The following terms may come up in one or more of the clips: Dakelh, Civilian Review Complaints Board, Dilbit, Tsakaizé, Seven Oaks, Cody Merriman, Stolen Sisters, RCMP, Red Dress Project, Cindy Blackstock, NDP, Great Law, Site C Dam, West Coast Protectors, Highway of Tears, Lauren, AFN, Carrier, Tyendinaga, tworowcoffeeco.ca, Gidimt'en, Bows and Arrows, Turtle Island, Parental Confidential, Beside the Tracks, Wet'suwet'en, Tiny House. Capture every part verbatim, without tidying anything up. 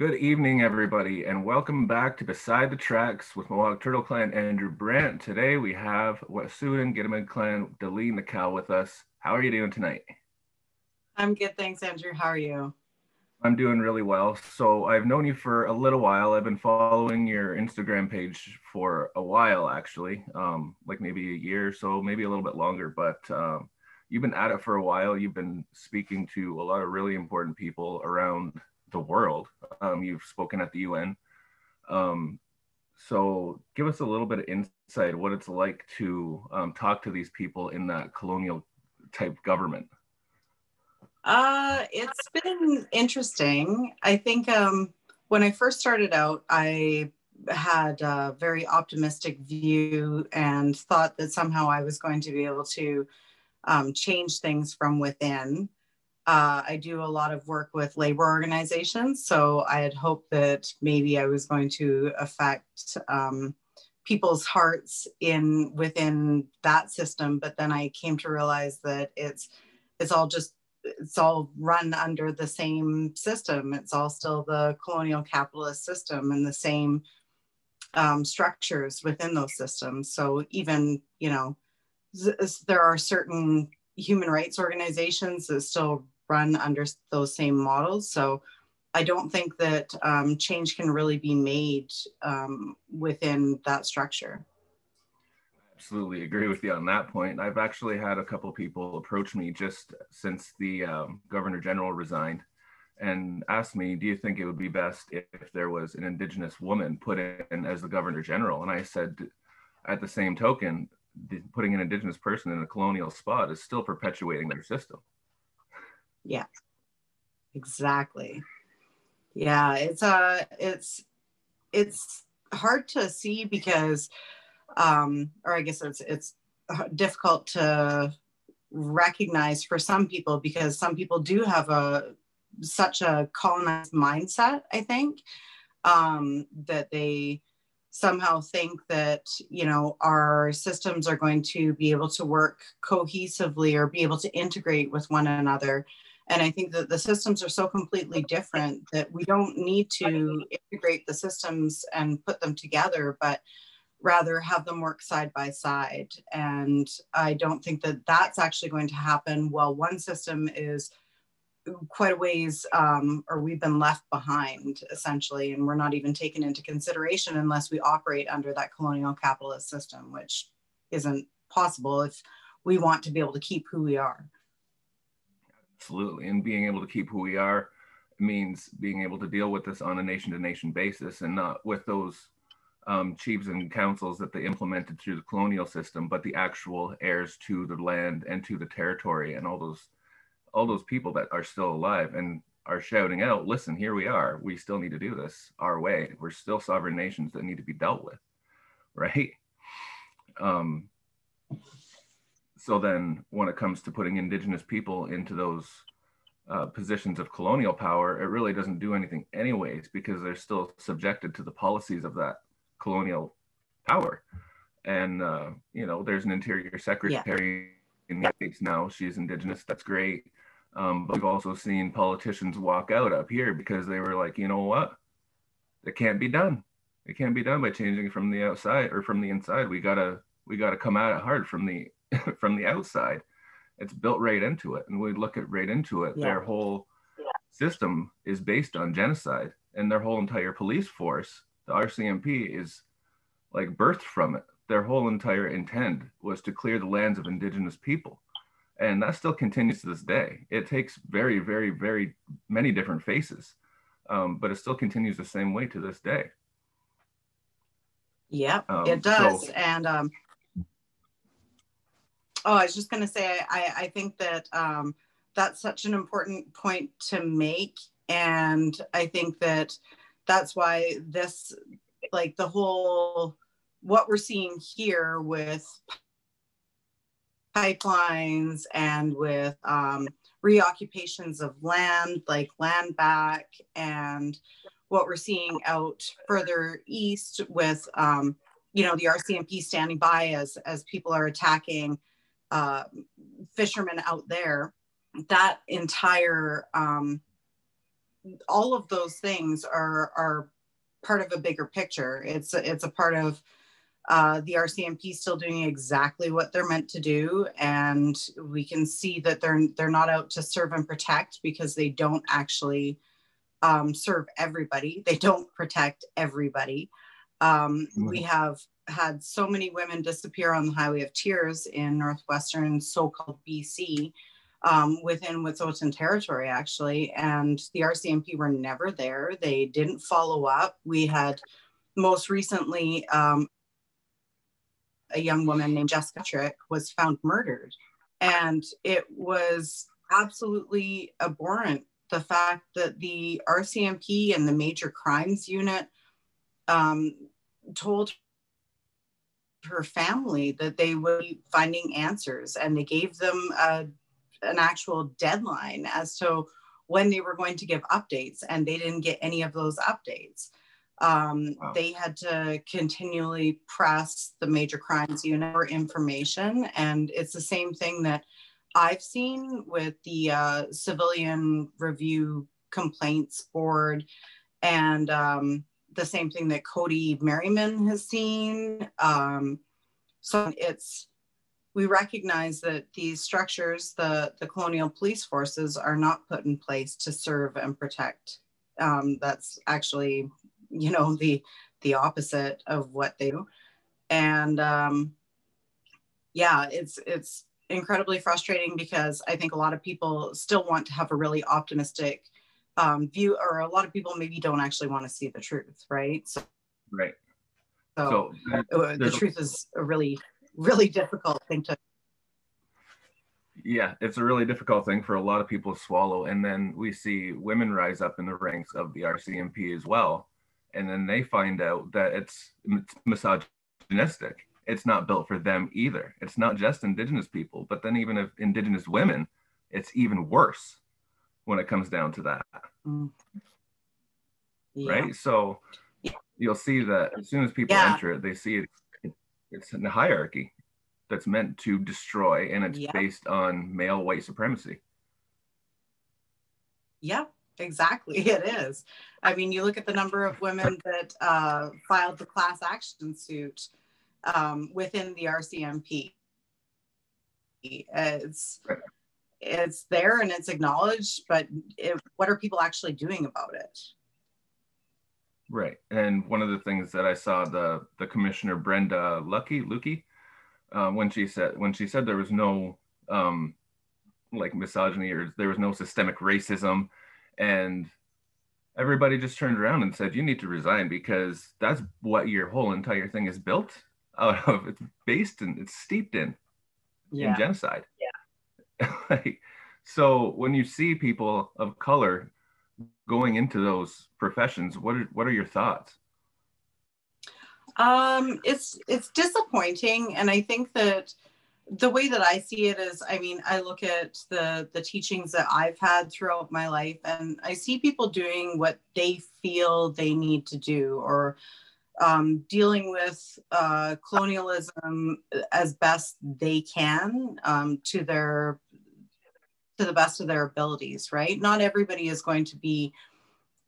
Good evening, everybody, and welcome back to Beside the Tracks with Mohawk Turtle Clan Andrew Brant. Today we have Wet'suwet'en Gidimt'en Clan Delee Nikal with us. How are you doing tonight? I'm good, thanks, Andrew. How are you? I'm doing really well. So I've known you for a little while. I've been following your Instagram page for a while, actually, um, like maybe a year or so, maybe a little bit longer, but um, you've been at it for a while. You've been speaking to a lot of really important people around the world. Um, you've spoken at the U N. Um, so give us a little bit of insight what it's like to um, talk to these people in that colonial type government. Uh, it's been interesting. I think um, when I first started out, I had a very optimistic view and thought that somehow I was going to be able to um, change things from within. Uh, I do a lot of work with labor organizations, so I had hoped that maybe I was going to affect um, people's hearts in within that system. But then I came to realize that it's it's all just it's all run under the same system. It's all still the colonial capitalist system and the same um, structures within those systems. So even you know there are certain human rights organizations that still run under those same models. So I don't think that um, change can really be made um, within that structure. Absolutely agree with you on that point. I've actually had a couple people approach me just since the um, Governor General resigned and asked me, do you think it would be best if there was an Indigenous woman put in as the Governor General? And I said, at the same token, putting an Indigenous person in a colonial spot is still perpetuating their system. Yeah, exactly. Yeah, it's uh, it's it's hard to see because, um, or I guess it's it's difficult to recognize for some people because some people do have a such a colonized mindset. I think um, that they somehow think that, you know, our systems are going to be able to work cohesively or be able to integrate with one another. And I think that the systems are so completely different that we don't need to integrate the systems and put them together, but rather have them work side by side. And I don't think that that's actually going to happen while one system is quite a ways, um, or we've been left behind essentially, and we're not even taken into consideration unless we operate under that colonial capitalist system, which isn't possible if we want to be able to keep who we are. Absolutely, and being able to keep who we are means being able to deal with this on a nation-to-nation basis and not with those um, chiefs and councils that they implemented through the colonial system, but the actual heirs to the land and to the territory and all those all those people that are still alive and are shouting out, listen, here we are. We still need to do this our way. We're still sovereign nations that need to be dealt with, right? Um, so then when it comes to putting Indigenous people into those uh, positions of colonial power, it really doesn't do anything anyways, because they're still subjected to the policies of that colonial power. And, uh, you know, there's an Interior Secretary yeah. in the States now. She's Indigenous, that's great. Um, but we've also seen politicians walk out up here because they were like, you know what? It can't be done. It can't be done by changing from the outside or from the inside. We gotta, we gotta come at it hard from the from the outside. It's built right into it, and we look at right into it. Yeah. Their whole yeah. system is based on genocide, and their whole entire police force, the R C M P, is like birthed from it. Their whole entire intent was to clear the lands of Indigenous people. And that still continues to this day. It takes very, very, very many different faces, um, but it still continues the same way to this day. Yep, um, it does. So, and um, oh, I was just gonna say, I, I think that um, that's such an important point to make. And I think that that's why this, like the whole, what we're seeing here with pipelines and with um, reoccupations of land, like land back, and what we're seeing out further east with, um, you know, the R C M P standing by as, as people are attacking uh, fishermen out there, that entire um, all of those things are are part of a bigger picture. It's a, it's a part of uh, the R C M P still doing exactly what they're meant to do, and we can see that they're they're not out to serve and protect, because they don't actually um, serve everybody. They don't protect everybody. Um, mm-hmm. We have had so many women disappear on the Highway of Tears in northwestern so-called B C, um, within Wet'suwet'en territory, actually, and the R C M P were never there. They didn't follow up. We had most recently um, a young woman named Jessica Trick was found murdered, and it was absolutely abhorrent, the fact that the R C M P and the Major Crimes Unit um, told her family that they would be finding answers, and they gave them a, an actual deadline as to when they were going to give updates, and they didn't get any of those updates. Um, wow. They had to continually press the Major Crimes Unit for information, and it's the same thing that I've seen with the uh, Civilian Review Complaints Board, and um, the same thing that Cody Merriman has seen. Um, so it's, we recognize that these structures, the, the colonial police forces, are not put in place to serve and protect. Um, that's actually, you know, the, the opposite of what they do. And um, yeah, it's, it's incredibly frustrating, because I think a lot of people still want to have a really optimistic Um, view, or a lot of people maybe don't actually want to see the truth, right? So, right. So, so uh, the truth is a really, really difficult thing to. Yeah, it's a really difficult thing for a lot of people to swallow, and then we see women rise up in the ranks of the R C M P as well, and then they find out that it's misogynistic. It's not built for them either. It's not just Indigenous people, but then even if Indigenous women, it's even worse when it comes down to that. Mm. Yeah. Right? So yeah, you'll see that as soon as people yeah. enter it, they see it, it, it's in a hierarchy that's meant to destroy, and it's yeah. based on male white supremacy. Yeah, exactly. It is. I mean, you look at the number of women that uh, filed the class action suit um, within the R C M P. It's... Right. It's there and it's acknowledged, but it, what are people actually doing about it? Right, and one of the things that I saw the the commissioner Brenda Lucki, Lucki, uh, when she said when she said there was no um, like misogyny, or there was no systemic racism, and everybody just turned around and said, "You need to resign, because that's what your whole entire thing is built out of. It's based in, it's steeped in, yeah. in genocide." Yeah. Like, so when you see people of color going into those professions, what are, what are your thoughts? Um, it's, it's disappointing. And I think that the way that I see it is, I mean, I look at the, the teachings that I've had throughout my life, and I see people doing what they feel they need to do, or Um, dealing with uh, colonialism as best they can, um, to their, to the best of their abilities, right? Not everybody is going to be,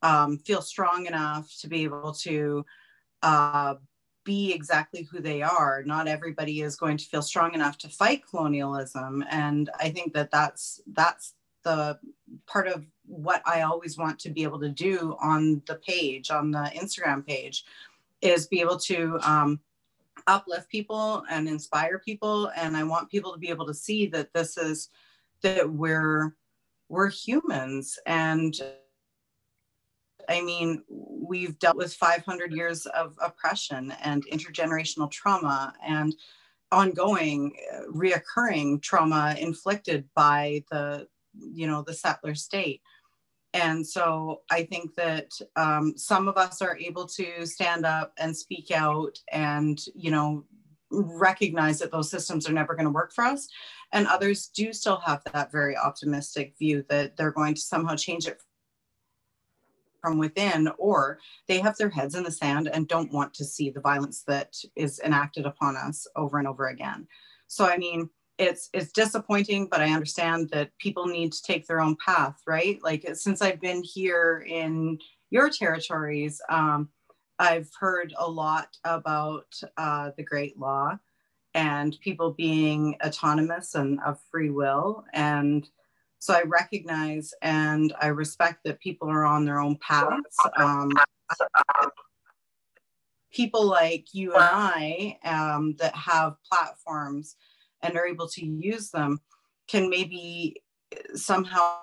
um, feel strong enough to be able to uh, be exactly who they are. Not everybody is going to feel strong enough to fight colonialism. And I think that that's, that's the part of what I always want to be able to do on the page, on the Instagram page, is be able to um, uplift people and inspire people. And I want people to be able to see that this is, that we're, we're humans. And I mean, we've dealt with five hundred years of oppression and intergenerational trauma and ongoing uh, reoccurring trauma inflicted by the, you know, the settler state. And so I think that um, some of us are able to stand up and speak out and, you know, recognize that those systems are never going to work for us. And others do still have that very optimistic view that they're going to somehow change it from within, or they have their heads in the sand and don't want to see the violence that is enacted upon us over and over again. So, I mean, it's it's disappointing, but I understand that people need to take their own path, right? Like, since I've been here in your territories, um, I've heard a lot about uh, the Great Law and people being autonomous and of free will. And so I recognize and I respect that people are on their own paths. Um, people like you and I um, that have platforms and are able to use them can maybe somehow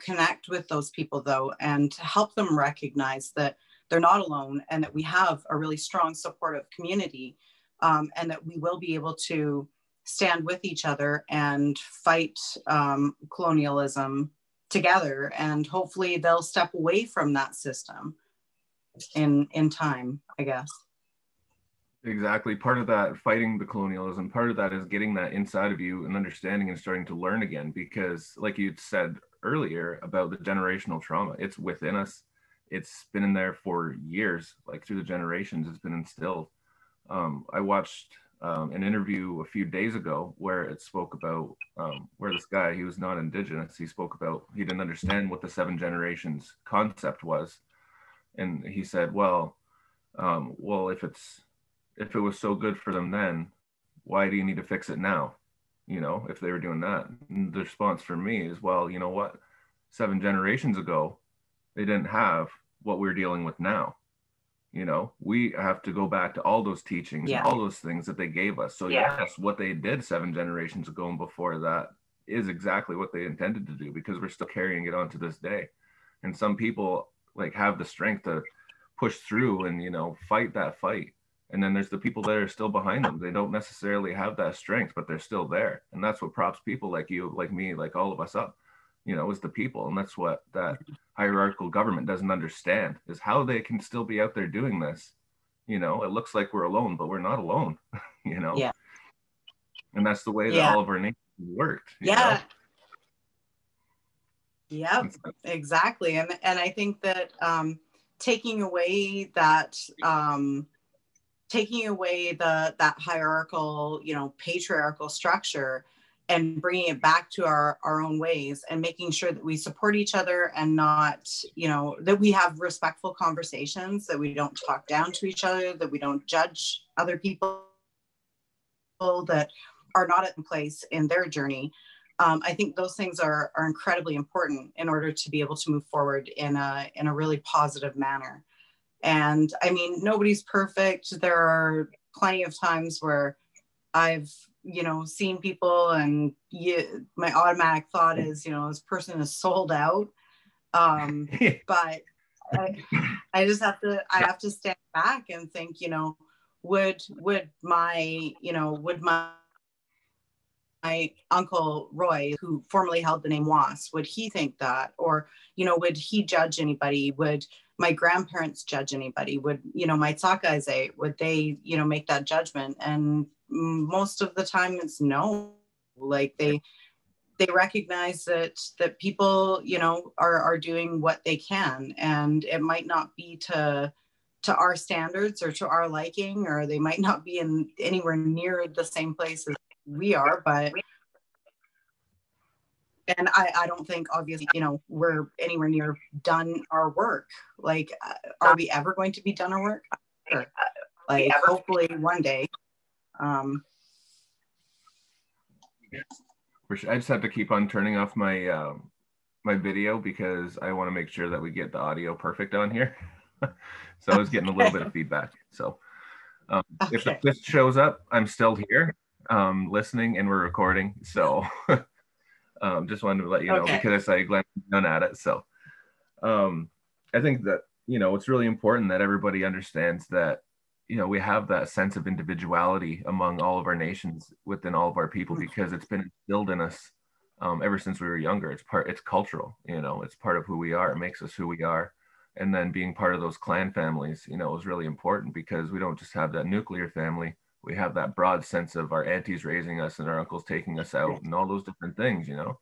connect with those people though, and to help them recognize that they're not alone and that we have a really strong supportive community, um, and that we will be able to stand with each other and fight um, colonialism together. And hopefully they'll step away from that system in, in time, I guess. Exactly. Part of that fighting the colonialism, part of that is getting that inside of you and understanding and starting to learn again, because like you said earlier about the generational trauma, it's within us. It's been in there for years, like through the generations, it's been instilled. Um, I watched um, an interview a few days ago where it spoke about um, where this guy, he was not Indigenous. He spoke about, he didn't understand what the seven generations concept was. And he said, well, um, well, if it's, if it was so good for them then, why do you need to fix it now? You know, if they were doing that. And the response for me is, well, you know what? Seven generations ago, they didn't have what we're dealing with now. You know, we have to go back to all those teachings, yeah. and all those things that they gave us. So yeah. yes, what they did seven generations ago and before that is exactly what they intended to do, because we're still carrying it on to this day. And some people like have the strength to push through and, you know, fight that fight. And then there's the people that are still behind them. They don't necessarily have that strength, but they're still there. And that's what props people like you, like me, like all of us up, you know, is the people. And that's what that hierarchical government doesn't understand, is how they can still be out there doing this. You know, it looks like we're alone, but we're not alone, you know? Yeah. And that's the way that yeah. all of our nations worked. Yeah. You know? Yeah, exactly. And, and I think that um, taking away that, um, taking away the that hierarchical, you know, patriarchal structure and bringing it back to our, our own ways, and making sure that we support each other and not, you know, that we have respectful conversations, that we don't talk down to each other, that we don't judge other people that are not in place in their journey. Um, I think those things are, are incredibly important in order to be able to move forward in a, in a really positive manner. And I mean, nobody's perfect. There are plenty of times where I've, you know, seen people and you, my automatic thought is, you know, this person is sold out. Um, but I, I just have to, I have to stand back and think, you know, would, would my, you know, would my, my uncle Roy, who formerly held the name Wasp, would he think that? Or, you know, would he judge anybody? Would my grandparents judge anybody? Would, you know, my Tsakaizé, would they, you know, make that judgment? And most of the time it's no. Like they, they recognize that, that people, you know, are, are doing what they can, and it might not be to, to our standards or to our liking, or they might not be in anywhere near the same place as we are, but, and I, I don't think, obviously, you know, we're anywhere near done our work. Like, are we ever going to be done our work? Sure. Like, hopefully one day. Um, I just have to keep on turning off my uh, my video because I want to make sure that we get the audio perfect on here. So I was getting a little bit of feedback. So um, okay. If the list shows up, I'm still here um, listening, and we're recording. So. Um, just wanted to let you know, okay. because I glanced down at it. So um, I think that, you know, it's really important that everybody understands that, you know, we have that sense of individuality among all of our nations, within all of our people, because it's been instilled in us um, ever since we were younger. It's part, it's cultural, you know, it's part of who we are. It makes us who we are. And then being part of those clan families, you know, is really important, because we don't just have that nuclear family. We have that broad sense of our aunties raising us and our uncles taking us out and all those different things, you know?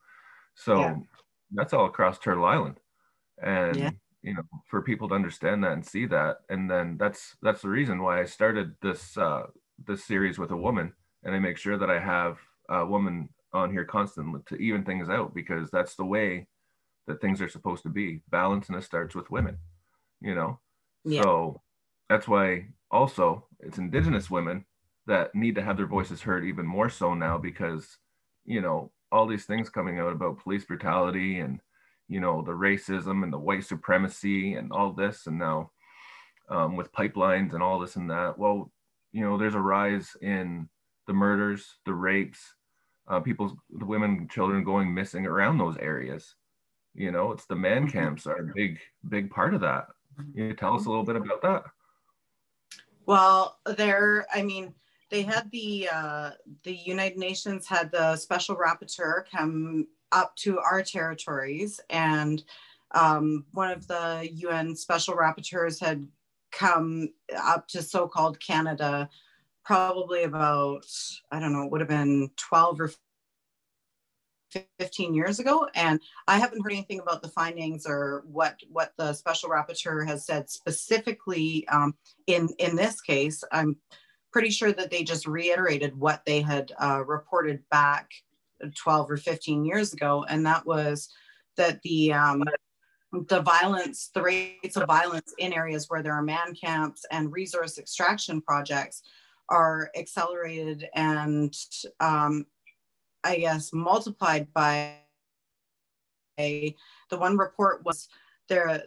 So yeah. that's all across Turtle Island. And, yeah. you know, for people to understand that and see that. And then that's, that's the reason why I started this, uh, this series with a woman, and I make sure that I have a woman on here constantly to even things out, because that's the way that things are supposed to be. Balance, and it starts with women, you know? Yeah. So that's why also it's Indigenous women that need to have their voices heard even more so now, because, you know, all these things coming out about police brutality and, you know, the racism and the white supremacy and all this. And now um, with pipelines and all this and that, well, you know, there's a rise in the murders, the rapes, uh, people's, the women, children going missing around those areas. You know, it's the man camps are a big, big part of that. Can you tell us a little bit about that? Well, there, I mean, they had the, uh, the United Nations had the special rapporteur come up to our territories. And um, one of the U N special rapporteurs had come up to so-called Canada, probably about, I don't know, it would have been twelve or fifteen years ago. And I haven't heard anything about the findings or what, what the special rapporteur has said specifically um, in, in this case. I'm pretty sure that they just reiterated what they had uh, reported back twelve or fifteen years ago. And that was that the, um, the violence, the rates of violence in areas where there are man camps and resource extraction projects are accelerated and um, I guess multiplied by a, the one report was there,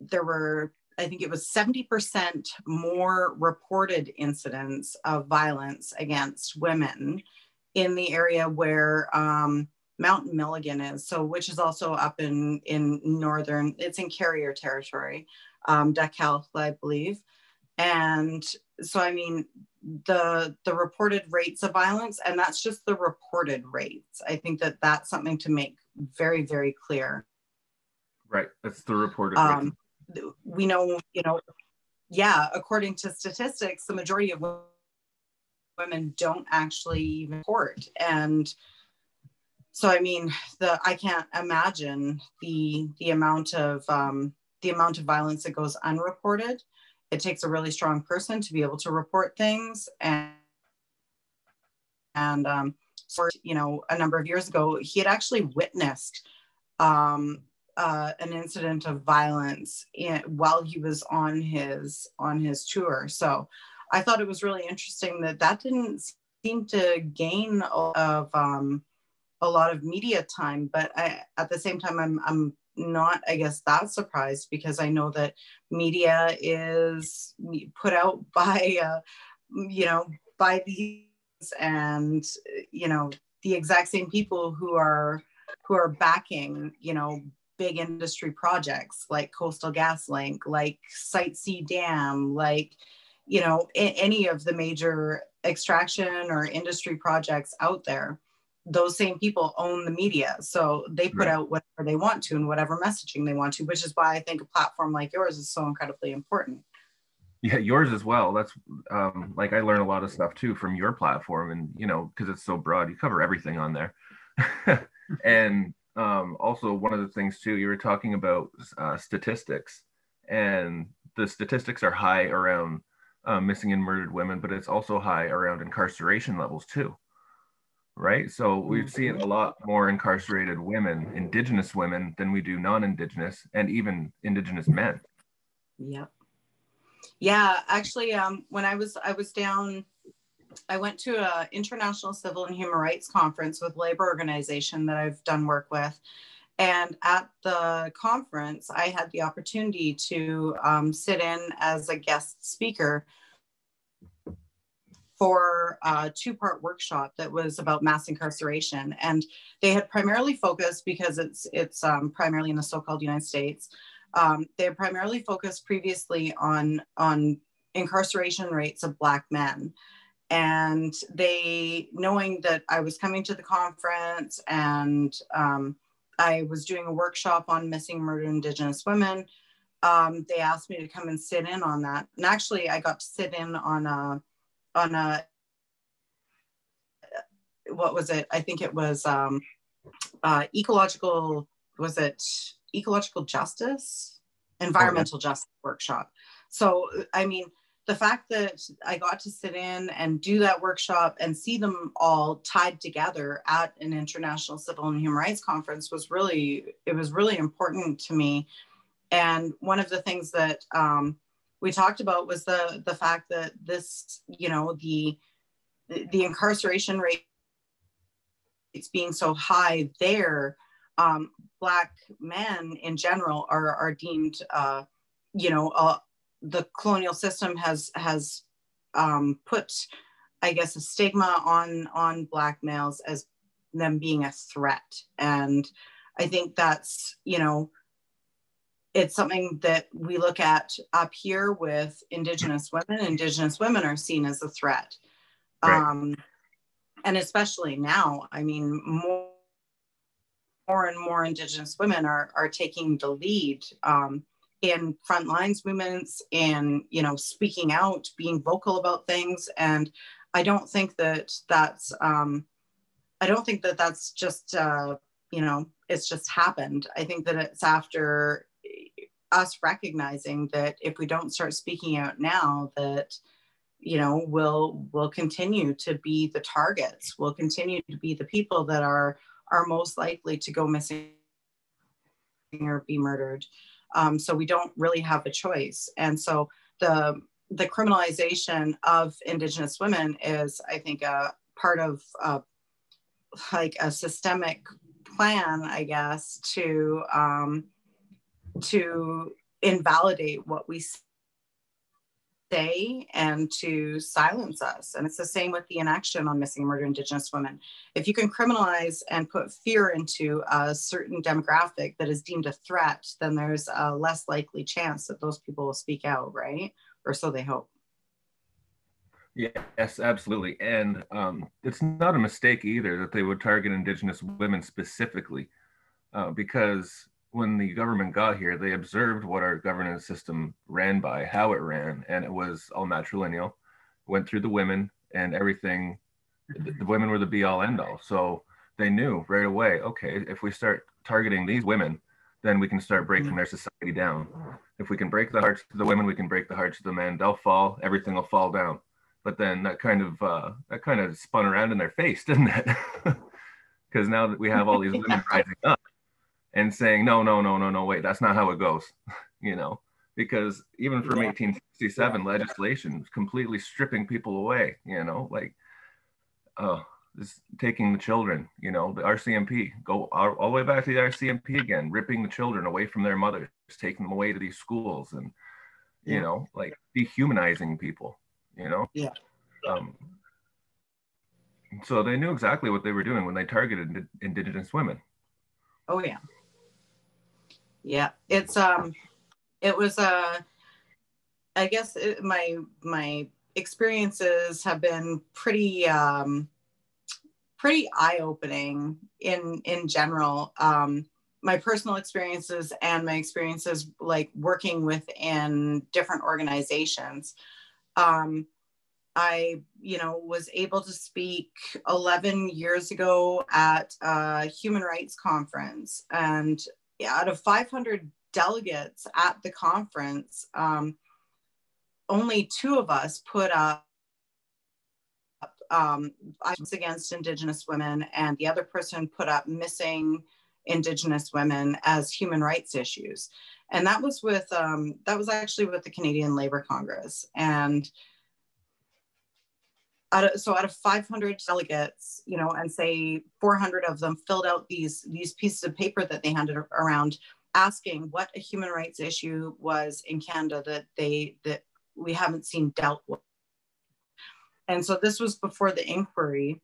there were, I think it was seventy percent more reported incidents of violence against women in the area where um, Mount Milligan is, so which is also up in, in northern, it's in Carrier territory, um, Dakelh, I believe. And so, I mean, the the reported rates of violence, and that's just the reported rates. I think that that's something to make very, very clear. Right, that's the reported um, rates. We know, you know, yeah, according to statistics, the majority of women don't actually even report. And so, I mean, the I can't imagine the the amount of um, the amount of violence that goes unreported. It takes a really strong person to be able to report things. And, and um, so, you know, a number of years ago, he had actually witnessed um, uh, an incident of violence in, while he was on his, on his tour. So I thought it was really interesting that that didn't seem to gain a lot of, um, a lot of media time, but I, at the same time, I'm, I'm not, I guess, that surprised, because I know that media is put out by, uh, you know, by these and, you know, the exact same people who are, who are backing, you know, big industry projects like Coastal GasLink, like Site C Dam, like, you know, any of the major extraction or industry projects out there. Those same people own the media. So they put right. out whatever they want to and whatever messaging they want to, which is why I think a platform like yours is so incredibly important. Yeah, yours as well. That's um, like, I learn a lot of stuff too from your platform, and, you know, because it's so broad, you cover everything on there. And um, also one of the things too, you were talking about uh, statistics, and the statistics are high around uh, missing and murdered women, but it's also high around incarceration levels too. Right, so we've seen a lot more incarcerated women, Indigenous women, than we do non-Indigenous, and even Indigenous men. Yeah, yeah. Actually, um, when I was I was down, I went to an international civil and human rights conference with labor organization that I've done work with, and at the conference, I had the opportunity to um, sit in as a guest speaker for a two-part workshop that was about mass incarceration. And they had primarily focused, because it's, it's um, primarily in the so-called United States, um, they had primarily focused previously on, on incarceration rates of Black men. And they, knowing that I was coming to the conference and um, I was doing a workshop on missing, murdered Indigenous women, um, they asked me to come and sit in on that. And actually, I got to sit in on a on a, what was it? I think it was um, uh, ecological, was it ecological justice? Environmental justice workshop. So, I mean, the fact that I got to sit in and do that workshop and see them all tied together at an international civil and human rights conference was really, it was really important to me. And one of the things that um, we talked about was the, the fact that this, you know, the, the incarceration rate, it's being so high there, um, Black men in general are, are deemed, uh, you know, uh, the colonial system has has um, put, I guess, a stigma on on Black males as them being a threat. And I think that's, you know, it's something that we look at up here with Indigenous women. Indigenous women are seen as a threat. Right. Um, and especially now, I mean, more, more and more Indigenous women are, are taking the lead um, in front lines movements, in, you know, speaking out, being vocal about things. And I don't think that that's, um, I don't think that that's just, uh, you know, it's just happened. I think that it's after us recognizing that if we don't start speaking out now, that, you know, we'll, we'll continue to be the targets, we'll continue to be the people that are, are most likely to go missing or be murdered. Um, so we don't really have a choice. And so the, the criminalization of Indigenous women is, I think, a part of uh, like a systemic plan, I guess, to, um, to invalidate what we say and to silence us. And it's the same with the inaction on missing and murdered Indigenous women. If you can criminalize and put fear into a certain demographic that is deemed a threat, then there's a less likely chance that those people will speak out, right? Or so they hope. Yes, absolutely. And um, it's not a mistake either that they would target Indigenous women specifically, uh, because when the government got here, they observed what our governance system ran by, how it ran, and it was all matrilineal, went through the women and everything. The, the women were the be all end all. So they knew right away, okay, if we start targeting these women, then we can start breaking mm-hmm. their society down. If we can break the hearts of the women, we can break the hearts of the men. They'll fall, everything will fall down. But then that kind of, uh, that kind of spun around in their face, didn't it? Because now that we have all these women yeah. rising up, and saying, no, no, no, no, no, wait, that's not how it goes, you know, because even from yeah. eighteen sixty-seven yeah. legislation, completely stripping people away, you know, like, oh, uh, this taking the children, you know, the R C M P, go all, all the way back to the R C M P again, ripping the children away from their mothers, taking them away to these schools and, you yeah. know, like dehumanizing people, you know? Yeah. Um, so they knew exactly what they were doing when they targeted Indigenous women. Oh, yeah. Yeah, it's um, it was uh, I guess it, my my experiences have been pretty um, pretty eye opening in in general. Um, my personal experiences and my experiences like working within different organizations. Um, I, you know, was able to speak eleven years ago at a human rights conference, and out of five hundred delegates at the conference, um, only two of us put up um, actions against Indigenous women, and the other person put up missing Indigenous women as human rights issues. And that was with, um, that was actually with the Canadian Labour Congress. And out of, so out of five hundred delegates, you know, and say four hundred of them filled out these, these pieces of paper that they handed around asking what a human rights issue was in Canada that they, that we haven't seen dealt with. And so this was before the inquiry.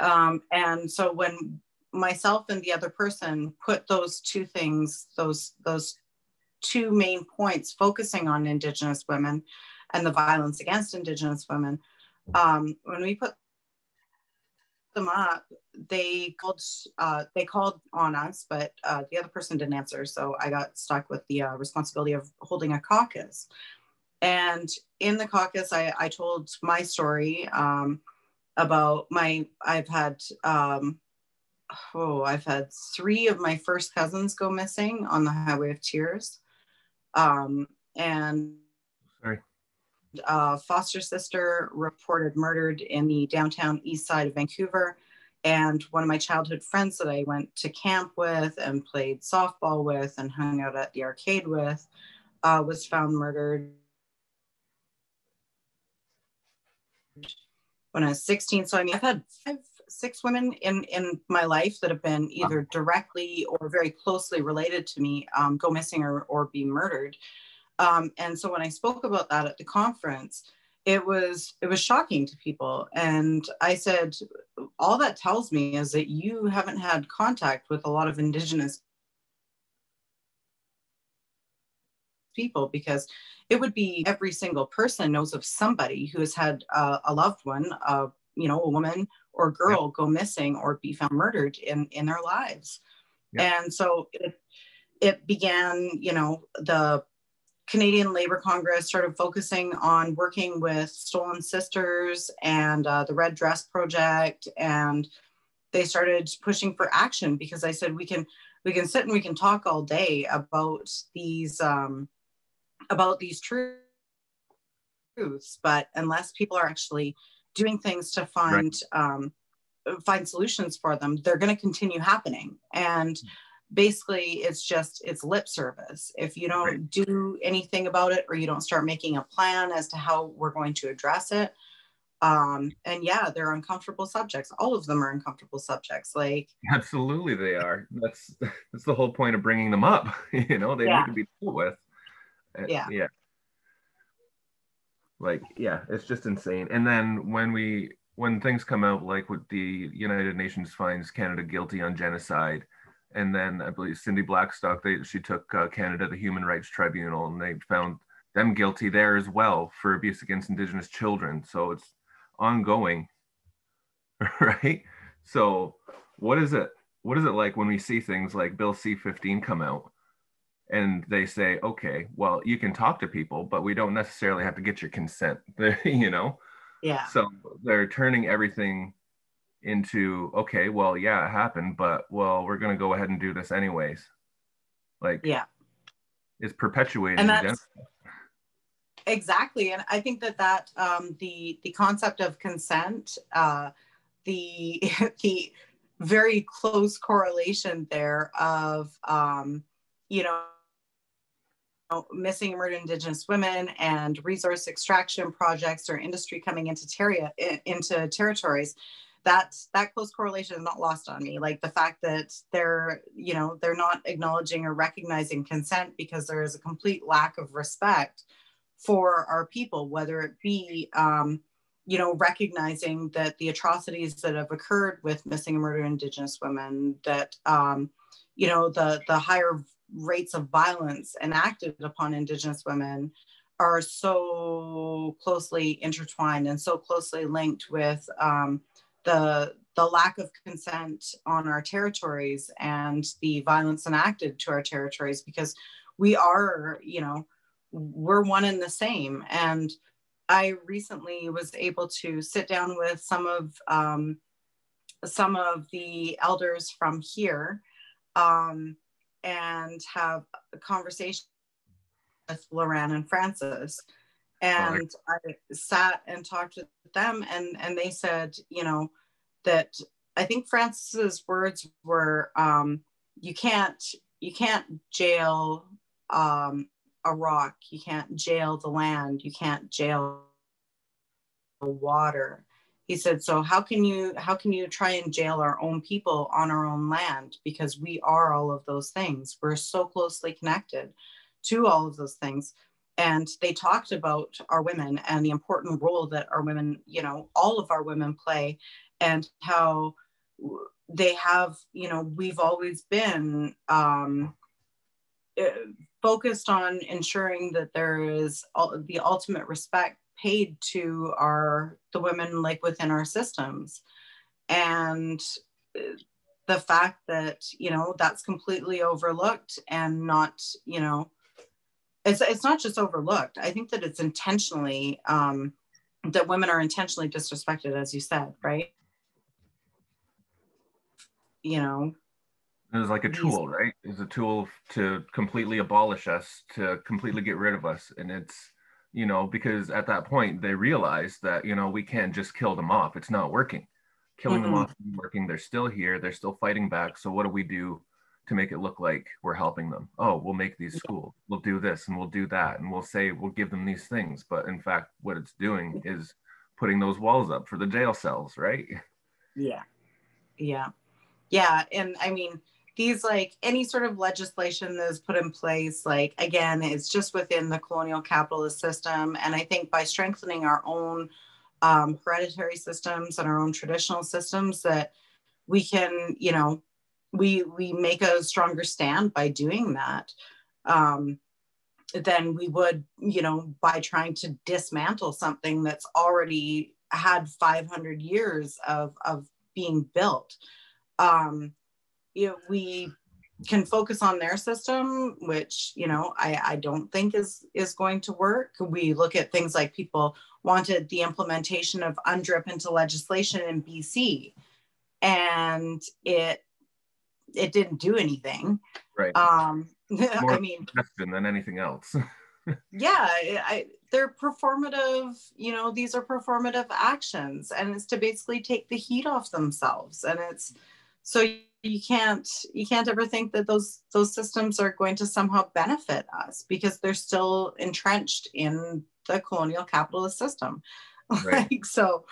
Um, and so when myself and the other person put those two things, those, those two main points focusing on Indigenous women and the violence against Indigenous women, Um, when we put them up, they called, uh, they called on us, but uh, the other person didn't answer. So I got stuck with the uh, responsibility of holding a caucus. And in the caucus, I, I told my story um, about my, I've had, um, oh, I've had three of my first cousins go missing on the Highway of Tears. Um, and Sorry. uh, foster sister reported murdered in the downtown east side of Vancouver. And one of my childhood friends that I went to camp with and played softball with and hung out at the arcade with uh, was found murdered when I was sixteen. So I mean, I've had five, six women in, in my life that have been either directly or very closely related to me um, go missing or, or be murdered. Um, and so when I spoke about that at the conference, it was, it was shocking to people. And I said, all that tells me is that you haven't had contact with a lot of Indigenous people, because it would be every single person knows of somebody who has had uh, a loved one, uh, you know, a woman or girl, yeah, go missing or be found murdered in, in their lives. Yeah. And so it, it began, you know, the Canadian Labour Congress started focusing on working with Stolen Sisters and uh, the Red Dress Project, and they started pushing for action, because I said, we can we can sit and we can talk all day about these um, about these truths, but unless people are actually doing things to find right. um, find solutions for them, they're going to continue happening. And mm-hmm. basically, it's just, it's lip service. If you don't right. do anything about it, or you don't start making a plan as to how we're going to address it. Um, and yeah, they're uncomfortable subjects. All of them are uncomfortable subjects. Like, absolutely they are. That's that's the whole point of bringing them up. You know, they yeah. need to be dealt with. Yeah. Yeah. Like, yeah, it's just insane. And then when we, when things come out, like with the United Nations finds Canada guilty on genocide, and then I believe Cindy Blackstock, they, she took uh, Canada to the Human Rights Tribunal, and they found them guilty there as well for abuse against Indigenous children. So it's ongoing, right? So what is it? What is it like when we see things like Bill C fifteen come out and they say, okay, well, you can talk to people, but we don't necessarily have to get your consent, you know? Yeah. So they're turning everything into, okay, well, yeah, it happened, but well, we're going to go ahead and do this anyways. Like, yeah, it's perpetuated. And that's, exactly. And I think that that um, the the concept of consent, uh, the the very close correlation there of um, you know, missing and murdered Indigenous women and resource extraction projects or industry coming into teria, into territories. That, that close correlation is not lost on me. Like the fact that they're, you know, they're not acknowledging or recognizing consent, because there is a complete lack of respect for our people, whether it be, um, you know, recognizing that the atrocities that have occurred with missing and murdered Indigenous women, that, um, you know, the, the higher rates of violence enacted upon Indigenous women are so closely intertwined and so closely linked with, um, The, the lack of consent on our territories and the violence enacted to our territories, because we are, you know, we're one and the same. And I recently was able to sit down with some of um, some of the elders from here um, and have a conversation with Lauren and Francis. And I sat and talked with them, and, and they said, you know, that I think Francis's words were, um, you can't, you can't jail um, a rock, you can't jail the land, you can't jail the water. He said, so how can you, how can you try and jail our own people on our own land? Because we are all of those things. We're so closely connected to all of those things. And they talked about our women and the important role that our women, you know, all of our women play, and how they have, you know, we've always been um, focused on ensuring that there is the ultimate respect paid to our, the women like within our systems. And the fact that, you know, that's completely overlooked and not, you know, It's, it's not just overlooked. I think that it's intentionally, um, that women are intentionally disrespected, as you said, right? You know? It was like a tool, right? It's a tool to completely abolish us, to completely get rid of us. And it's, you know, because at that point they realized that, you know, we can't just kill them off. It's not working. Killing mm-hmm. them off isn't working. They're still here. They're still fighting back. So what do we do to make it look like we're helping them? Oh, we'll make these schools. We'll do this and we'll do that. And we'll say, we'll give them these things. But in fact, what it's doing is putting those walls up for the jail cells, right? Yeah. Yeah. Yeah. And I mean, these, like, any sort of legislation that is put in place, like, again, it's just within the colonial capitalist system. And I think by strengthening our own um, hereditary systems and our own traditional systems, that we can, you know, we we make a stronger stand by doing that um, than we would, you know, by trying to dismantle something that's already had five hundred years of, of being built. Um, you know, we can focus on their system, which, you know, I, I don't think is, is going to work. We look at things like people wanted the implementation of UNDRIP into legislation in B C, and it it didn't do anything. Right. Um, More I mean, than anything else. yeah, I, they're performative, you know, these are performative actions, and it's to basically take the heat off themselves. And it's, so you can't, you can't ever think that those, those systems are going to somehow benefit us, because they're still entrenched in the colonial capitalist system. Right. Like, so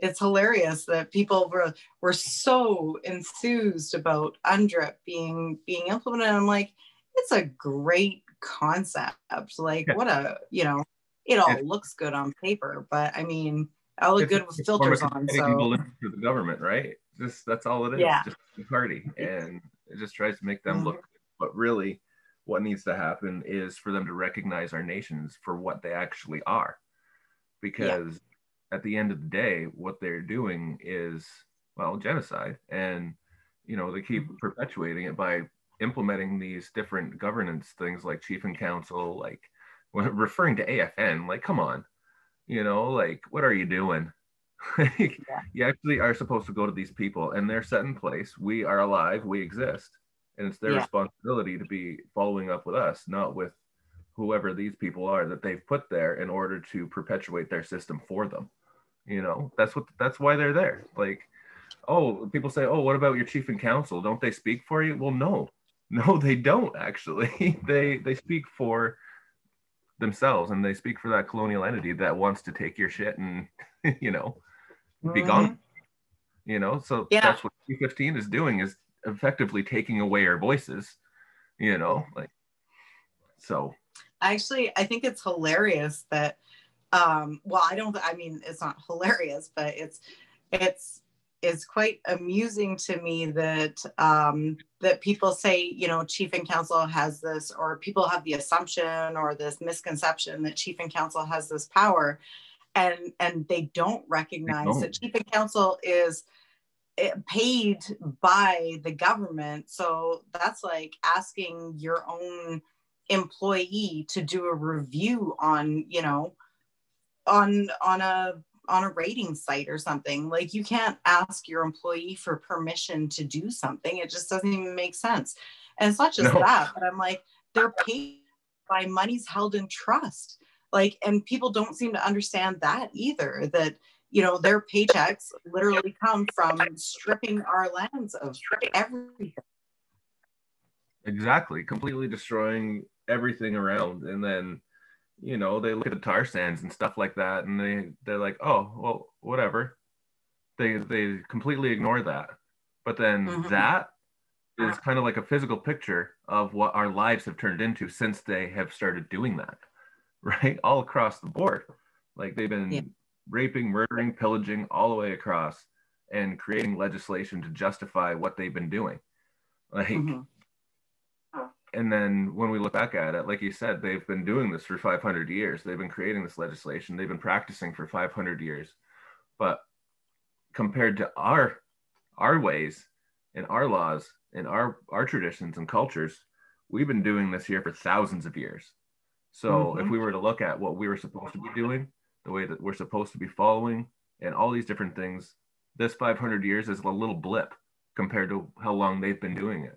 it's hilarious that people were, were so enthused about UNDRIP being, being implemented. I'm like, it's a great concept. Like, what a, you know, it all looks good on paper, but I mean, I look good with filters on. So through the government, right? Just, that's all it is. Yeah. Just a party. And it just tries to make them mm-hmm. look good. But really what needs to happen is for them to recognize our nations for what they actually are. Because yeah. at the end of the day, what they're doing is, well, genocide. And, you know, they keep perpetuating it by implementing these different governance things like chief and council, like referring to A F N, like, come on, you know, like, what are you doing? Like, yeah. you actually are supposed to go to these people, and they're set in place. We are alive, we exist. And it's their yeah. responsibility to be following up with us, not with whoever these people are that they've put there in order to perpetuate their system for them. You know, that's what, that's why they're there. Like, oh, people say, oh, what about your chief and council? Don't they speak for you? Well, no, no, they don't actually. they they speak for themselves, and they speak for that colonial entity that wants to take your shit and, you know, mm-hmm. be gone. You know, so yeah. that's what Q fifteen is doing, is effectively taking away our voices, you know, like, so. Actually, I think it's hilarious that, um, well, I don't, I mean, it's not hilarious, but it's, it's, it's quite amusing to me that, um, that people say, you know, chief and council has this, or people have the assumption or this misconception that chief and council has this power, and, and they don't recognize they don't. that chief and council is paid by the government. So that's like asking your own employee to do a review on, you know, on on a on a rating site or something. Like, you can't ask your employee for permission to do something. It just doesn't even make sense. And it's not just no. that, but I'm like, they're paid by monies held in trust. Like, and people don't seem to understand that either, that, you know, their paychecks literally come from stripping our lands of everything. Exactly, completely destroying everything around. And then, you know, they look at the tar sands and stuff like that, and they they're like, oh, well, whatever. They they completely ignore that. But then mm-hmm. that is kind of like a physical picture of what our lives have turned into since they have started doing that, right? All across the board. Like, they've been yeah. raping, murdering, pillaging all the way across, and creating legislation to justify what they've been doing. Like. Mm-hmm. And then when we look back at it, like you said, they've been doing this for five hundred years. They've been creating this legislation. They've been practicing for five hundred years. But compared to our our ways and our laws and our, our traditions and cultures, we've been doing this here for thousands of years. So mm-hmm. if we were to look at what we were supposed to be doing, the way that we're supposed to be following, and all these different things, this five hundred years is a little blip compared to how long they've been doing it.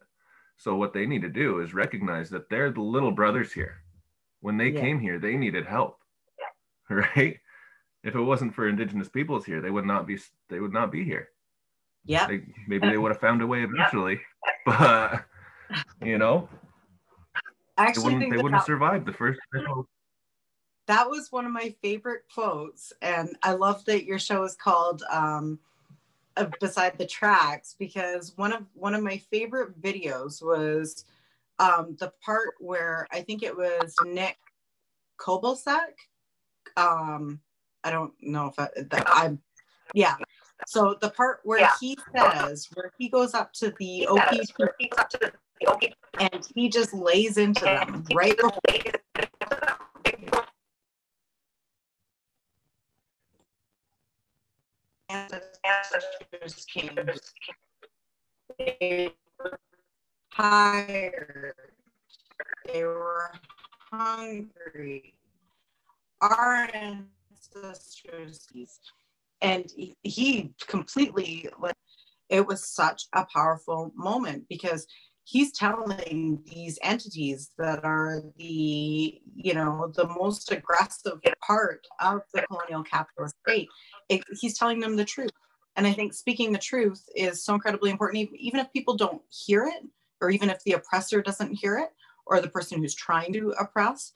So what they need to do is recognize that they're the little brothers here. When they yeah. came here, they needed help. right? If it wasn't for Indigenous peoples here, they would not be they would not be here. Yeah. Maybe they would have found a way eventually, yep. But you know, I actually they wouldn't, think they wouldn't have survived the first. That was one of my favorite quotes, and I love that your show is called um, Beside the Tracks, because one of one of my favorite videos was um, the part where I think it was Nick Kobelsack. Um, I don't know if I, that I'm, yeah. So the part where yeah. he says, where he goes up to the O P and he just lays into them right away. Ancestors came, they were tired, they were hungry. Our ancestors, and he, he completely, like, it was such a powerful moment because he's telling these entities that are the, you know, the most aggressive part of the colonial capitalist state. It, he's telling them the truth. And I think speaking the truth is so incredibly important, even if people don't hear it, or even if the oppressor doesn't hear it, or the person who's trying to oppress,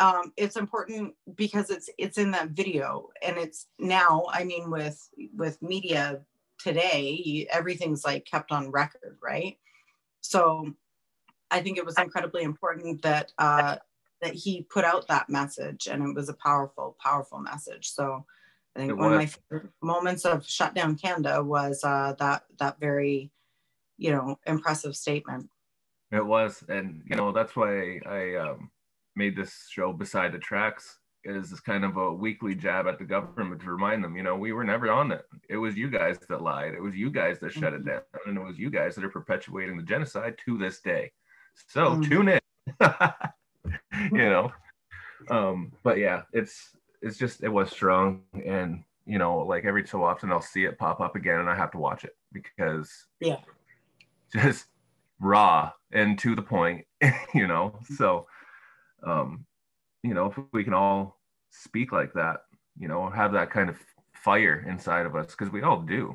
um, it's important because it's it's in that video. And it's now, I mean, with with media today, everything's like kept on record, right? So I think it was incredibly important that uh, that he put out that message, and it was a powerful, powerful message. So I think one of my favorite moments of Shut Down Canada was uh, that that very, you know, impressive statement. It was, and you know, that's why I um, made this show Beside the Tracks, is this kind of a weekly jab at the government to remind them, you know, we were never on it. It was you guys that lied. It was you guys that shut mm-hmm. it down. And it was you guys that are perpetuating the genocide to this day. So mm-hmm. tune in, you know. Um, but yeah, it's, it's just, it was strong. And, you know, like every so often I'll see it pop up again and I have to watch it because yeah, just raw and to the point, you know. So, um, you know, if we can all speak like that, you know, have that kind of fire inside of us, because we all do,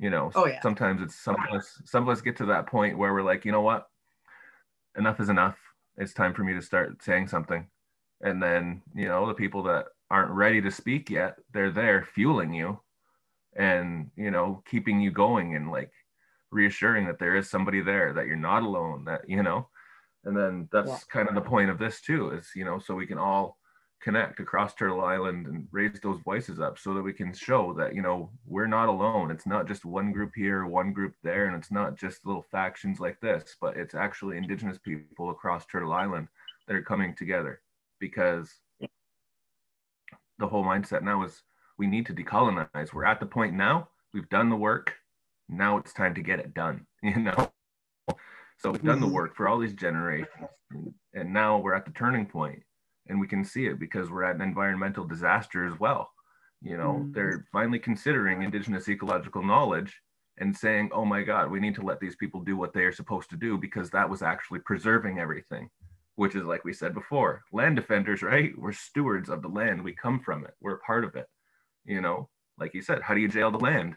you know. Oh, yeah. Sometimes it's some of us, some of us get to that point where we're like, you know what, enough is enough. It's time for me to start saying something. And then, you know, the people that aren't ready to speak yet, they're there fueling you and, you know, keeping you going and like reassuring that there is somebody there, that you're not alone, that, you know. And then that's yeah. kind of the point of this too, is, you know, so we can all connect across Turtle Island and raise those voices up so that we can show that, you know, we're not alone. It's not just one group here, one group there, and it's not just little factions like this, but it's actually Indigenous people across Turtle Island that are coming together, because yeah. the whole mindset now is we need to decolonize. We're at the point now, we've done the work, now it's time to get it done, you know? So we've done the work for all these generations, and now we're at the turning point, and we can see it because we're at an environmental disaster as well. You know, mm-hmm. they're finally considering Indigenous ecological knowledge and saying, oh my God, we need to let these people do what they are supposed to do, because that was actually preserving everything, which is, like we said before, land defenders, right? We're stewards of the land. We come from it. We're a part of it. You know, like you said, how do you jail the land?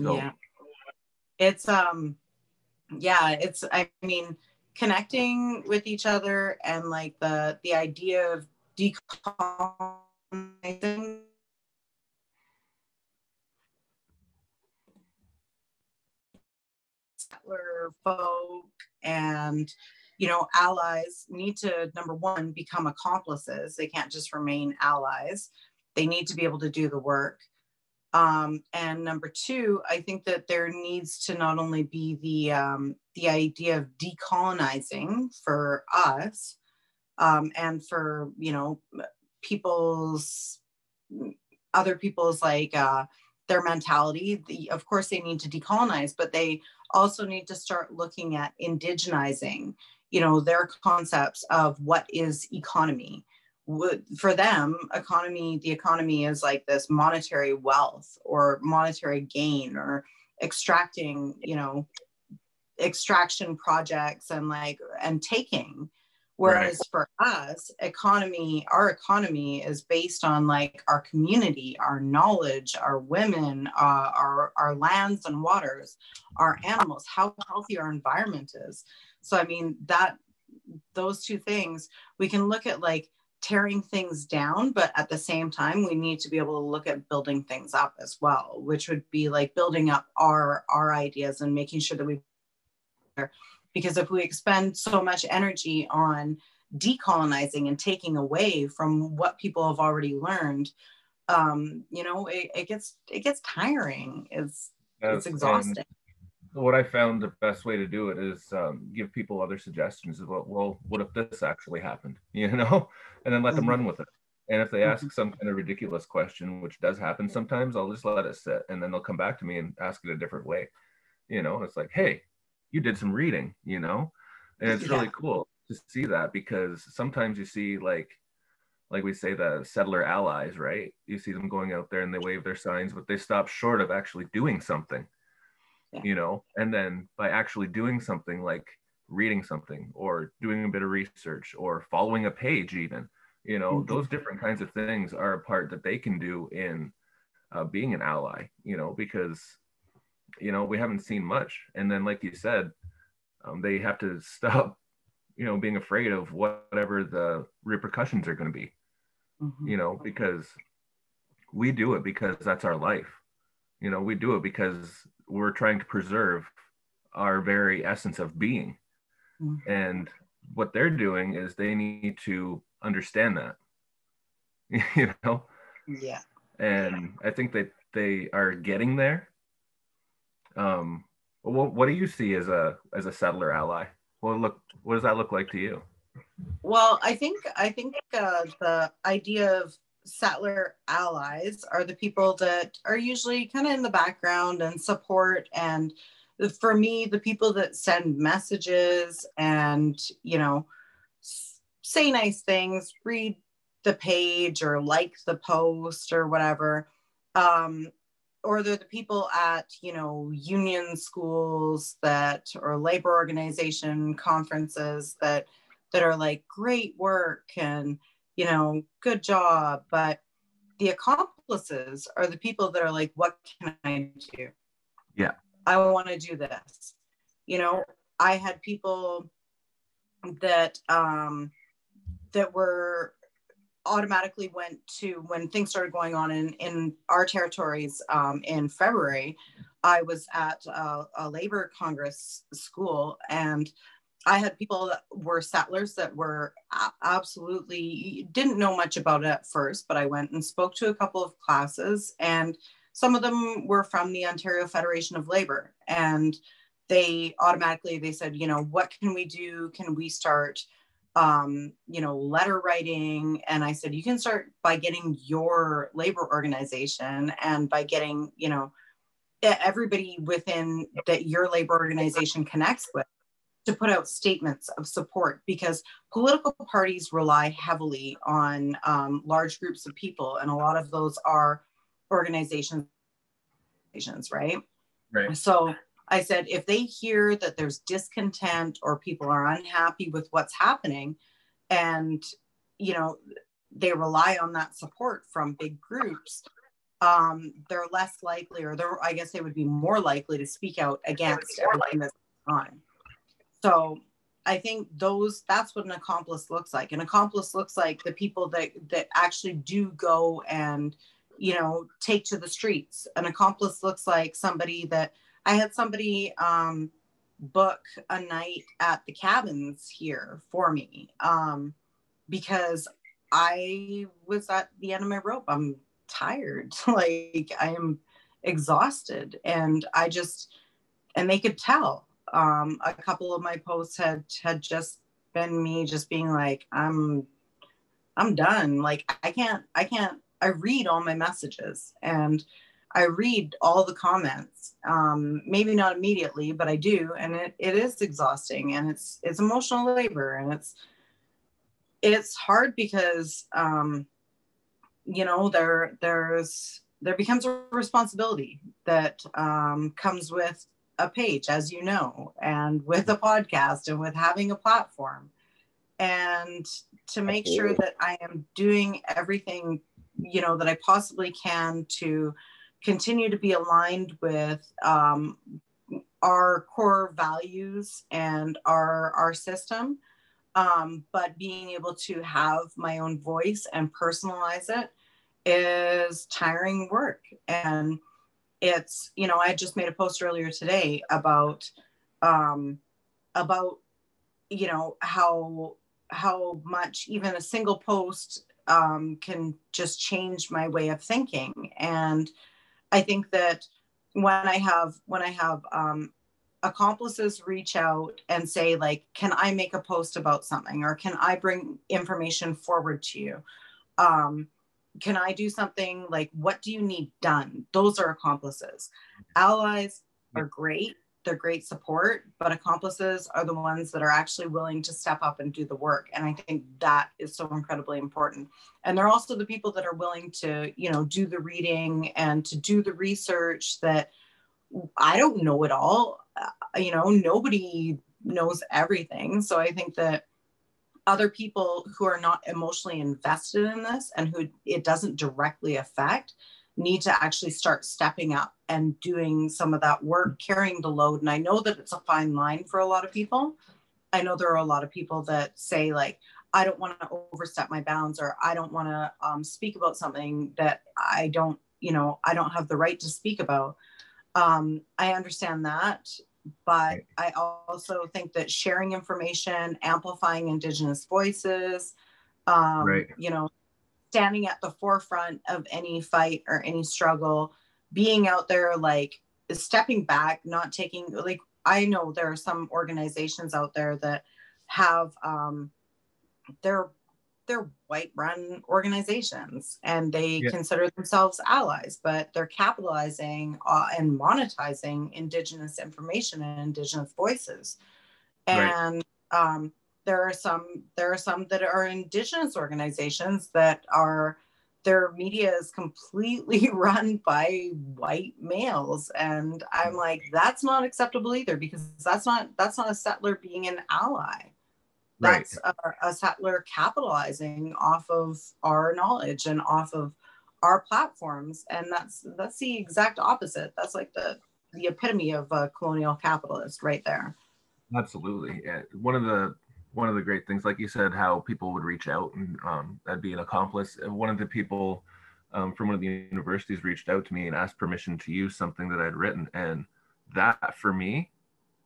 So, yeah. It's, um, yeah, it's, I mean, connecting with each other, and like the, the idea of decolonizing. Settler folk and, you know, allies need to, number one, become accomplices. They can't just remain allies. They need to be able to do the work. Um, and number two, I think that there needs to not only be the, um, the idea of decolonizing for us, um, and for, you know, people's, other people's, like, uh, their mentality, the, of course they need to decolonize, but they also need to start looking at indigenizing, you know, their concepts of what is economy. Would, for them, economy, the economy is like this monetary wealth or monetary gain or extracting, you know, extraction projects and like, and taking, Whereas right. for us, economy, our economy is based on like our community, our knowledge, our women, uh, our, our lands and waters, our animals, how healthy our environment is. So, I mean, that those two things, we can look at like tearing things down, but at the same time, we need to be able to look at building things up as well, which would be like building up our, our ideas and making sure that we... Because if we expend so much energy on decolonizing and taking away from what people have already learned, um, you know, it, it gets it gets tiring. It's That's, it's exhausting. What I found the best way to do it is um, give people other suggestions about, well, what if this actually happened, you know, and then let mm-hmm. them run with it. And if they ask mm-hmm. some kind of ridiculous question, which does happen sometimes, I'll just let it sit, and then they'll come back to me and ask it a different way, you know. And it's like, hey, you did some reading, you know, and it's yeah. really cool to see that, because sometimes you see like, like we say, the settler allies, right? You see them going out there and they wave their signs, but they stop short of actually doing something, yeah. you know, and then by actually doing something like reading something or doing a bit of research or following a page even, you know, mm-hmm. those different kinds of things are a part that they can do in uh, being an ally, you know, because you know, we haven't seen much. And then, like you said, um, they have to stop, you know, being afraid of whatever the repercussions are going to be, mm-hmm. you know, because we do it because that's our life. You know, we do it because we're trying to preserve our very essence of being. Mm-hmm. And what they're doing is they need to understand that, you know? Yeah. And I think that they are getting there. Um, what, what do you see as a as a settler ally? Well, look, what does that look like to you? Well, I think I think uh, the idea of settler allies are the people that are usually kind of in the background and support, and for me, the people that send messages and, you know, say nice things, read the page or like the post or whatever. Um, Or they're the people at, you know, union schools that, or labor organization conferences that, that are like, great work and, you know, good job. But the accomplices are the people that are like, what can I do? Yeah. I want to do this. You know, I had people that, um, that were, automatically went to, when things started going on in, in our territories um, in February, I was at a, a Labour Congress school, and I had people that were settlers that were absolutely, didn't know much about it at first, but I went and spoke to a couple of classes, and some of them were from the Ontario Federation of Labour, and they automatically, they said, you know, what can we do? Can we start Um, you know, letter writing? And I said, you can start by getting your labor organization and by getting, you know, everybody within that your labor organization connects with to put out statements of support, because political parties rely heavily on um, large groups of people. And a lot of those are organizations, right? Right. So I said, if they hear that there's discontent or people are unhappy with what's happening, and, you know, they rely on that support from big groups, um, they're less likely, or they're, I guess they would be more likely to speak out against everything that's going on. So I think those, that's what an accomplice looks like. An accomplice looks like the people that, that actually do go and, you know, take to the streets. An accomplice looks like somebody that, I had somebody um, book a night at the cabins here for me um, because I was at the end of my rope. I'm tired, like I am exhausted, and I just, and they could tell. Um, a couple of my posts had had just been me just being like, I'm, I'm done. Like I can't, I can't. I read all my messages and I read all the comments, um, maybe not immediately, but I do. And it, it is exhausting, and it's, it's emotional labor, and it's, it's hard because, um, you know, there, there's, there becomes a responsibility that um, comes with a page, as you know, and with a podcast and with having a platform. and to make sure that I am doing everything, you know, that I possibly can to continue to be aligned with um, our core values and our, our system, um, but being able to have my own voice and personalize it is tiring work. And it's, you know, I just made a post earlier today about, um, about, you know, how, how much even a single post um, can just change my way of thinking. And I think that when I have, when I have um, accomplices reach out and say, like, can I make a post about something, or can I bring information forward to you? Um, can I do something? Like, what do you need done? Those are accomplices. Allies are great. They're great support, but accomplices are the ones that are actually willing to step up and do the work. And I think that is so incredibly important. And they're also the people that are willing to, you know, do the reading and to do the research that I don't know it all. Uh, you know, nobody knows everything. So I think that other people who are not emotionally invested in this and who it doesn't directly affect need to actually start stepping up and doing some of that work, carrying the load. And I know that it's a fine line for a lot of people. I know there are a lot of people that say, like, I don't want to overstep my bounds, or I don't want to um, speak about something that I don't, you know, I don't have the right to speak about. Um, I understand that, but I also think that sharing information, amplifying Indigenous voices, um, right. you know, standing at the forefront of any fight or any struggle, being out there, like, stepping back, not taking, like, I know there are some organizations out there that have, um, they're, they're white run organizations and they yeah. consider themselves allies, but they're capitalizing uh, and monetizing Indigenous information and Indigenous voices. And, right. um, There are some, there are some that are Indigenous organizations that are, their media is completely run by white males. And I'm like, that's not acceptable either, because that's not, that's not a settler being an ally. That's right. a, a settler capitalizing off of our knowledge and off of our platforms. And that's, that's the exact opposite. That's like the, the epitome of a colonial capitalist right there. Absolutely. Yeah. One of the, One of the great things, like you said, how people would reach out and um, that'd be an accomplice. One of the people um, from one of the universities reached out to me and asked permission to use something that I'd written. And that for me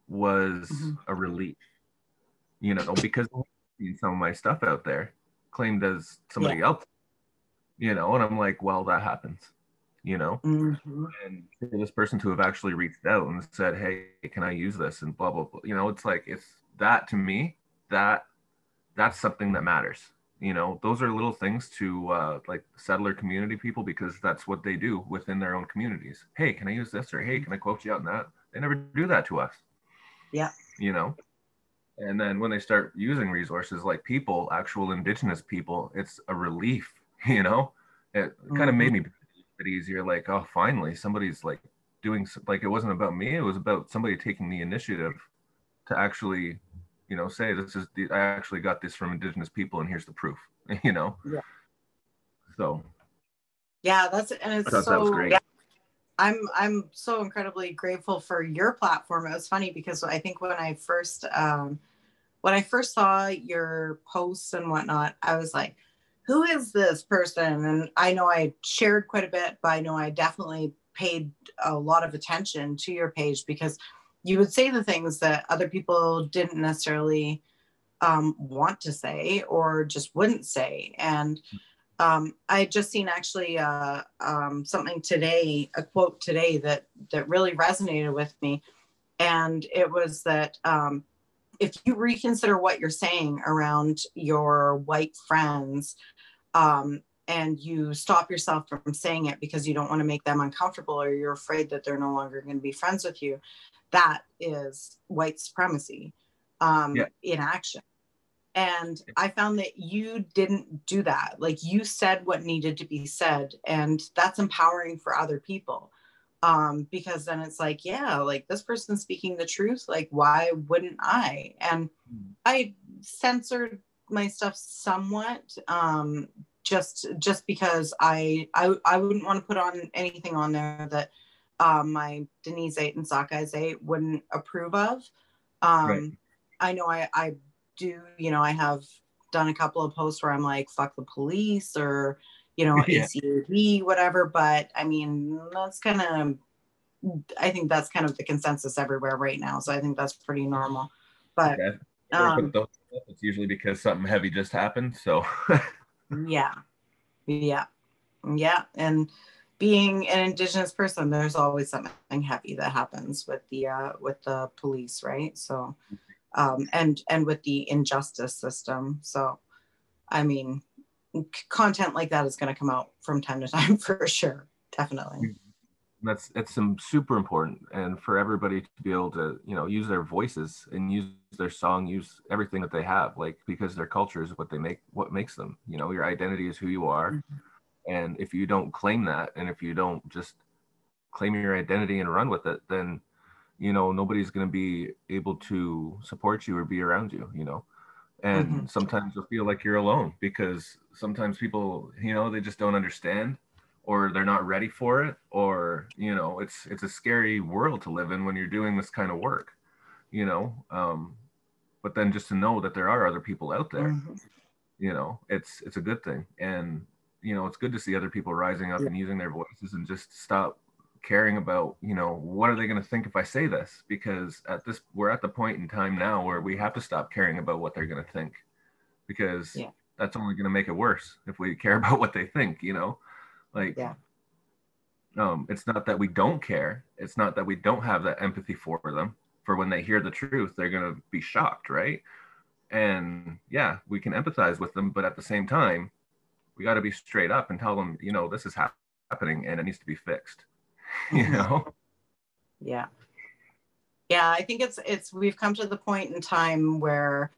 was mm-hmm. a relief, you know, because I've seen some of my stuff out there claimed as somebody yeah. else, you know, and I'm like, well, that happens, you know, mm-hmm. and for this person to have actually reached out and said, hey, can I use this? And blah, blah, blah. You know, it's like, it's that to me. that that's something that matters. You know, those are little things to uh, like settler community people, because that's what they do within their own communities. Hey, can I use this? Or hey, can I quote you out on that? They never do that to us. Yeah. You know, and then when they start using resources like people, actual Indigenous people, it's a relief, you know, it mm-hmm. kind of made me a bit easier. Like, oh, finally, somebody's like doing, like, it wasn't about me. It was about somebody taking the initiative to actually, you know, say this is the, I actually got this from Indigenous people and here's the proof, you know? Yeah. So. Yeah, that's, and it's so, that was great. Yeah, I'm, I'm so incredibly grateful for your platform. It was funny because I think when I first, um, when I first saw your posts and whatnot, I was like, who is this person? And I know I shared quite a bit, but I know I definitely paid a lot of attention to your page, because you would say the things that other people didn't necessarily um, want to say or just wouldn't say. And um, I had just seen actually uh, um, something today, a quote today that, that really resonated with me. And it was that um, if you reconsider what you're saying around your white friends um, and you stop yourself from saying it because you don't want to make them uncomfortable or you're afraid that they're no longer going to be friends with you, that is white supremacy um, yeah. in action. And I found that you didn't do that. Like, you said what needed to be said, and that's empowering for other people. Um, because then it's like, yeah, like, this person's speaking the truth. Like, why wouldn't I? And I censored my stuff somewhat, um, just just because I, I I wouldn't want to put on anything on there that uh, my Denise eight and Sockeyes eight wouldn't approve of. Um, right. I know I, I do, you know, I have done a couple of posts where I'm like, fuck the police or, you know, yeah. A C A B, whatever. But I mean, that's kind of, I think that's kind of the consensus everywhere right now. So I think that's pretty normal. But okay. um, those, it's usually because something heavy just happened. So yeah, yeah, yeah. And being an Indigenous person, there's always something heavy that happens with the uh, with the police, right? So um, and and with the injustice system. So I mean, content like that is going to come out from time to time for sure, definitely. That's that's some super important, and for everybody to be able to, you know, use their voices and use their song, use everything that they have, like, because their culture is what they make, what makes them. You know, your identity is who you are, mm-hmm. and if you don't claim that, and if you don't just claim your identity and run with it, then, you know, nobody's going to be able to support you or be around you. You know, and mm-hmm. sometimes you'll feel like you're alone, because sometimes people, you know, they just don't understand, or they're not ready for it, or, you know, it's it's a scary world to live in when you're doing this kind of work, you know, um, but then just to know that there are other people out there, mm-hmm. you know, it's it's a good thing. And, you know, it's good to see other people rising up yeah. and using their voices, and just stop caring about, you know, what are they going to think if I say this? Because at this, we're at the point in time now where we have to stop caring about what they're going to think, because yeah. that's only going to make it worse if we care about what they think, you know. Like, yeah. um, it's not that we don't care. It's not that we don't have that empathy for them, for when they hear the truth, they're going to be shocked, right? And yeah, we can empathize with them, but at the same time, we got to be straight up and tell them, you know, this is ha- happening and it needs to be fixed, you know? Yeah. Yeah, I think it's, it's, we've come to the point in time where,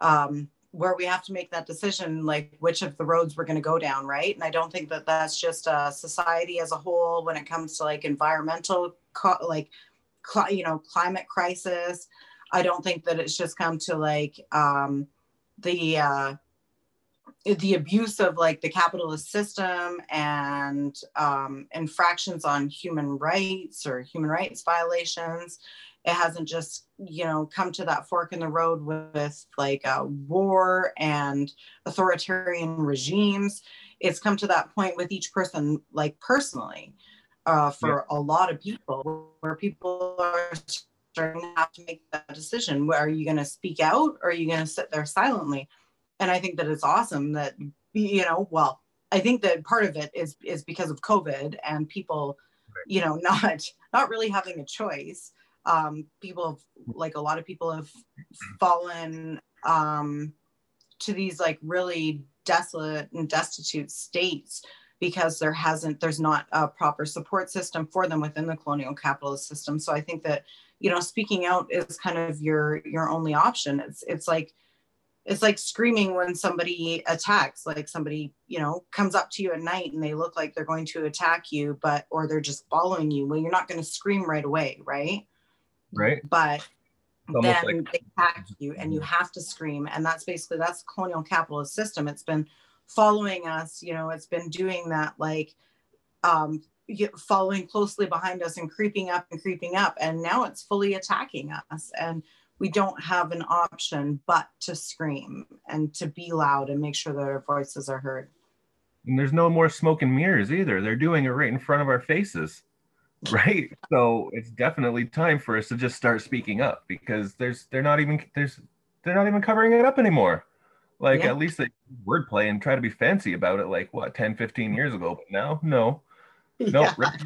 um, where we have to make that decision, like which of the roads we're going to go down, right? And I don't think that that's just uh, society as a whole when it comes to like environmental, co- like, cl- you know, climate crisis. I don't think that it's just come to like um, the uh, the abuse of like the capitalist system and um, infractions on human rights or human rights violations. It hasn't just, you know, come to that fork in the road with, with like uh, war and authoritarian regimes. It's come to that point with each person, like personally, uh, for yeah. a lot of people, where people are starting to have to make that decision. Where are you going to speak out, or are you going to sit there silently? And I think that it's awesome that, you know, well, I think that part of it is is because of COVID and people, right. you know, not not really having a choice. Um, people have, like a lot of people have fallen um, to these like really desolate and destitute states because there hasn't, there's not a proper support system for them within the colonial capitalist system. So I think that, you know, speaking out is kind of your, your only option. It's, it's like, it's like screaming when somebody attacks, like somebody, you know, comes up to you at night and they look like they're going to attack you, but, or they're just following you. Well, you're not going to scream right away, right? Right, but then like- they attack you and you have to scream, and that's basically that's the colonial capitalist system. It's been following us, you know, it's been doing that, like um following closely behind us and creeping up and creeping up, and now it's fully attacking us, and we don't have an option but to scream and to be loud and make sure that our voices are heard. And there's no more smoke and mirrors either. They're doing it right in front of our faces. Right, so it's definitely time for us to just start speaking up, because there's they're not even there's they're not even covering it up anymore. Like yeah. at least they wordplay and try to be fancy about it. Like what, ten, fifteen years ago? But now, no, no, yeah. right,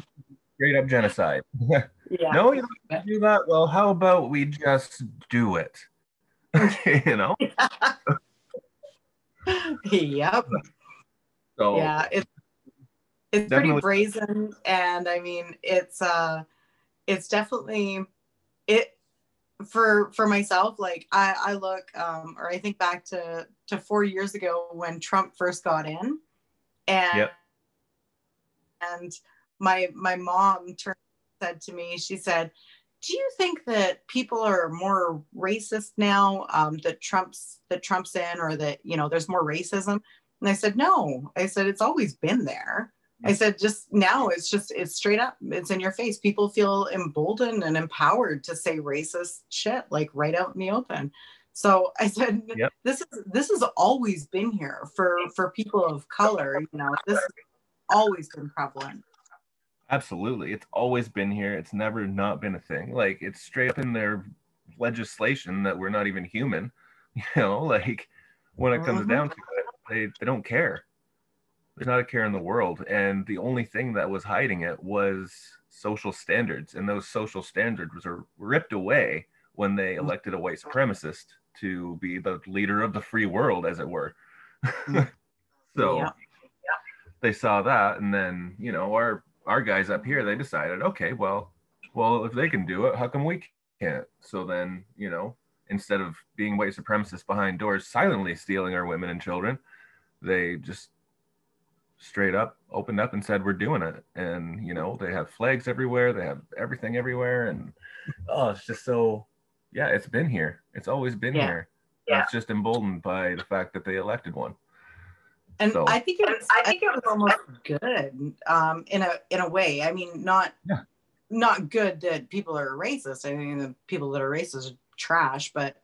straight up genocide. yeah. No, you don't do that. Well, how about we just do it? You know. Yep. So yeah. It's- It's definitely. Pretty brazen, and I mean, it's uh, it's definitely it for for myself. Like I, I look, um, or I think back to to four years ago when Trump first got in, and yep. and my my mom turned said to me, she said, do you think that people are more racist now um, that Trump's that Trump's in, or that, you know, there's more racism? And I said, no, I said, it's always been there. I said, just now it's just, it's straight up, it's in your face. People feel emboldened and empowered to say racist shit, like right out in the open. So I said, yep. this is, this has always been here for, for people of color, you know, this has always been prevalent. Absolutely. It's always been here. It's never not been a thing. Like, it's straight up in their legislation that we're not even human, you know, like when it comes mm-hmm. down to it, they, they don't care. There's not a care in the world. And the only thing that was hiding it was social standards. And those social standards were ripped away when they elected a white supremacist to be the leader of the free world, as it were. So yeah. They saw that. And then, you know, our, our guys up here, they decided, okay, well, well, if they can do it, how come we can't? So then, you know, instead of being white supremacists behind doors, silently stealing our women and children, they just straight up opened up and said, we're doing it. And, you know, they have flags everywhere, they have everything everywhere. And oh, it's just so, yeah, it's been here, it's always been yeah. here. Yeah. It's just emboldened by the fact that they elected one. And so, I think it was I think it was almost good um in a in a way. I mean, not yeah. not good that people are racist. I mean, the people that are racist are trash, but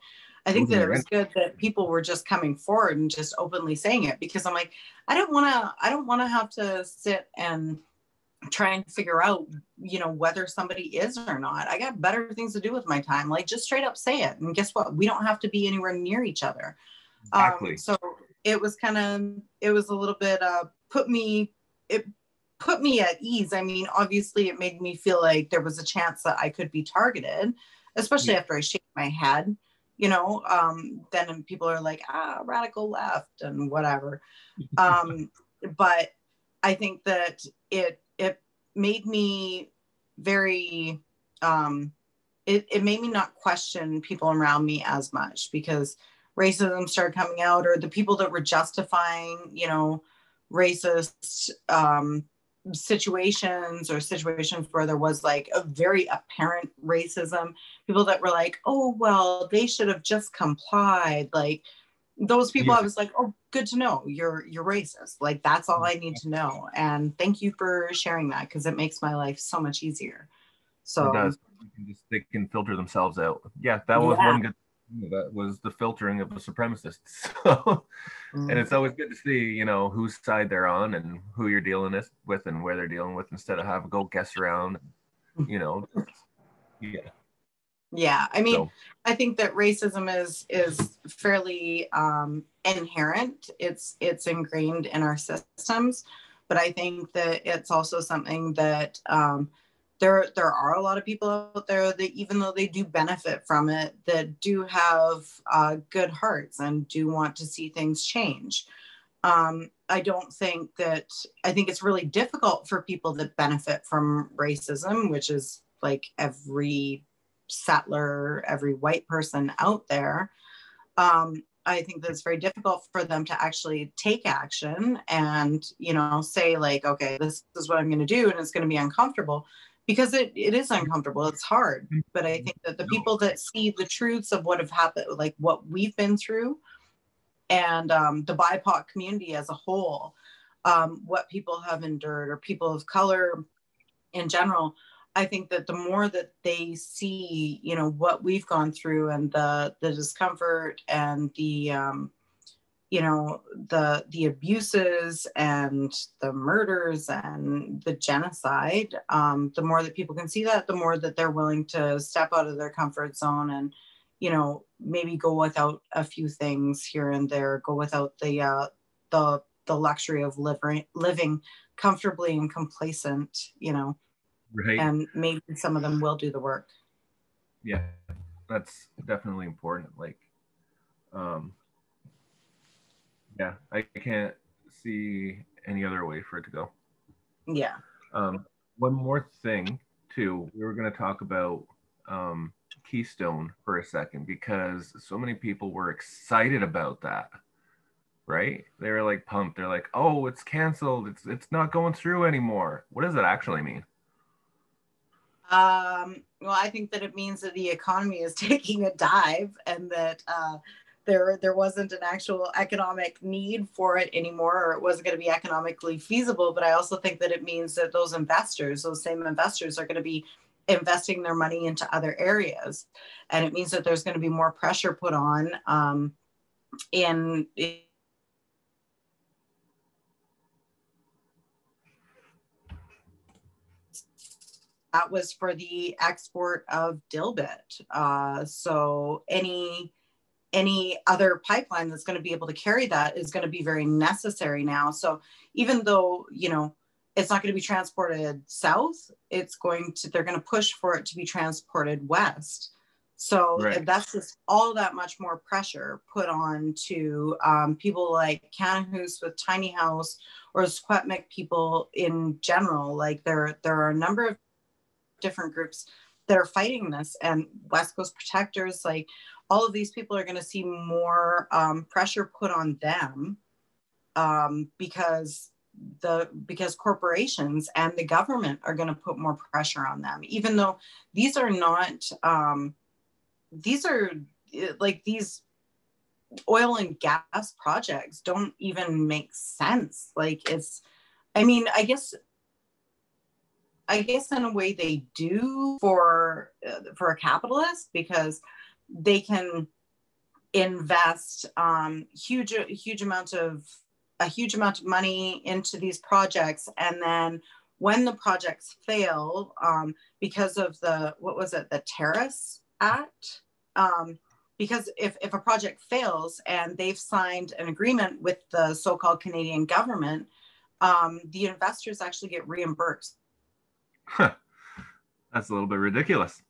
I think that it was good that people were just coming forward and just openly saying it, because I'm like, I don't want to, I don't want to have to sit and try and figure out, you know, whether somebody is or not. I got better things to do with my time. Like, just straight up say it. And guess what? We don't have to be anywhere near each other. Exactly. Um, so it was kind of, it was a little bit, uh, put me, it put me at ease. I mean, obviously it made me feel like there was a chance that I could be targeted, especially yeah. after I shake my head. You know, um, then people are like, ah, radical left and whatever. Um, but I think that it it made me very, um, it, it made me not question people around me as much, because racism started coming out, or the people that were justifying, you know, racist um, situations or situations where there was like a very apparent racism, people that were like, oh, well, they should have just complied. Like those people, yeah. I was like, oh, good to know you're, you're racist. Like, that's all I need to know. And thank you for sharing that, because it makes my life so much easier. So it does. You can just, they can filter themselves out. Yeah. That was yeah. one good thing. That was the filtering of the supremacists. So, and it's always good to see, you know, whose side they're on and who you're dealing with and where they're dealing with, instead of have a go guess around, you know. Yeah. Yeah. I mean, so. I think that racism is is fairly um, inherent. It's it's ingrained in our systems, but I think that it's also something that um, there there are a lot of people out there that, even though they do benefit from it, that do have uh, good hearts and do want to see things change. Um, I don't think that, I think it's really difficult for people that benefit from racism, which is like every settler, every white person out there. Um, I think that it's very difficult for them to actually take action and, you know, say like, okay, this is what I'm going to do, and it's going to be uncomfortable, because it, it is uncomfortable. It's hard. But I think that the people that see the truths of what have happened, like what we've been through, and um, the B I P O C community as a whole, um, what people have endured, or people of color in general, I think that the more that they see, you know, what we've gone through, and the the discomfort, and the, um, you know, the the abuses and the murders and the genocide, um, the more that people can see that, the more that they're willing to step out of their comfort zone and, you know, maybe go without a few things here and there, go without the uh, the the luxury of living living comfortably and complacent, you know. Right. And maybe some of them will do the work. Yeah, that's definitely important. Like, um, yeah, I can't see any other way for it to go. Yeah. Um, one more thing, too. We were going to talk about um, Keystone for a second, because so many people were excited about that, right? They were like pumped. They're like, oh, it's canceled. It's, it's not going through anymore. What does that actually mean? Um, well, I think that it means that the economy is taking a dive, and that uh, there there wasn't an actual economic need for it anymore, or it wasn't going to be economically feasible. But I also think that it means that those investors, those same investors, are going to be investing their money into other areas, and it means that there's going to be more pressure put on um, in. in That was for the export of Dilbit. Uh, so any any other pipeline that's going to be able to carry that is going to be very necessary now. So even though, you know, it's not going to be transported south, it's going to they're going to push for it to be transported west. So right. that's just all that much more pressure put on to um, people like Canahoos with Tiny House, or Squetmic people in general. Like there there are a number of different groups that are fighting this, and West Coast Protectors, like all of these people are going to see more um, pressure put on them um, because the because corporations and the government are going to put more pressure on them, even though these are not um, these are like these oil and gas projects don't even make sense. Like it's, I mean, I guess. I guess in a way they do for uh, for a capitalist, because they can invest um, huge huge amount of a huge amount of money into these projects, and then when the projects fail um, because of the what was it the Terrace Act, um, because if if a project fails and they've signed an agreement with the so-called Canadian government, um, the investors actually get reimbursed. Huh. That's a little bit ridiculous.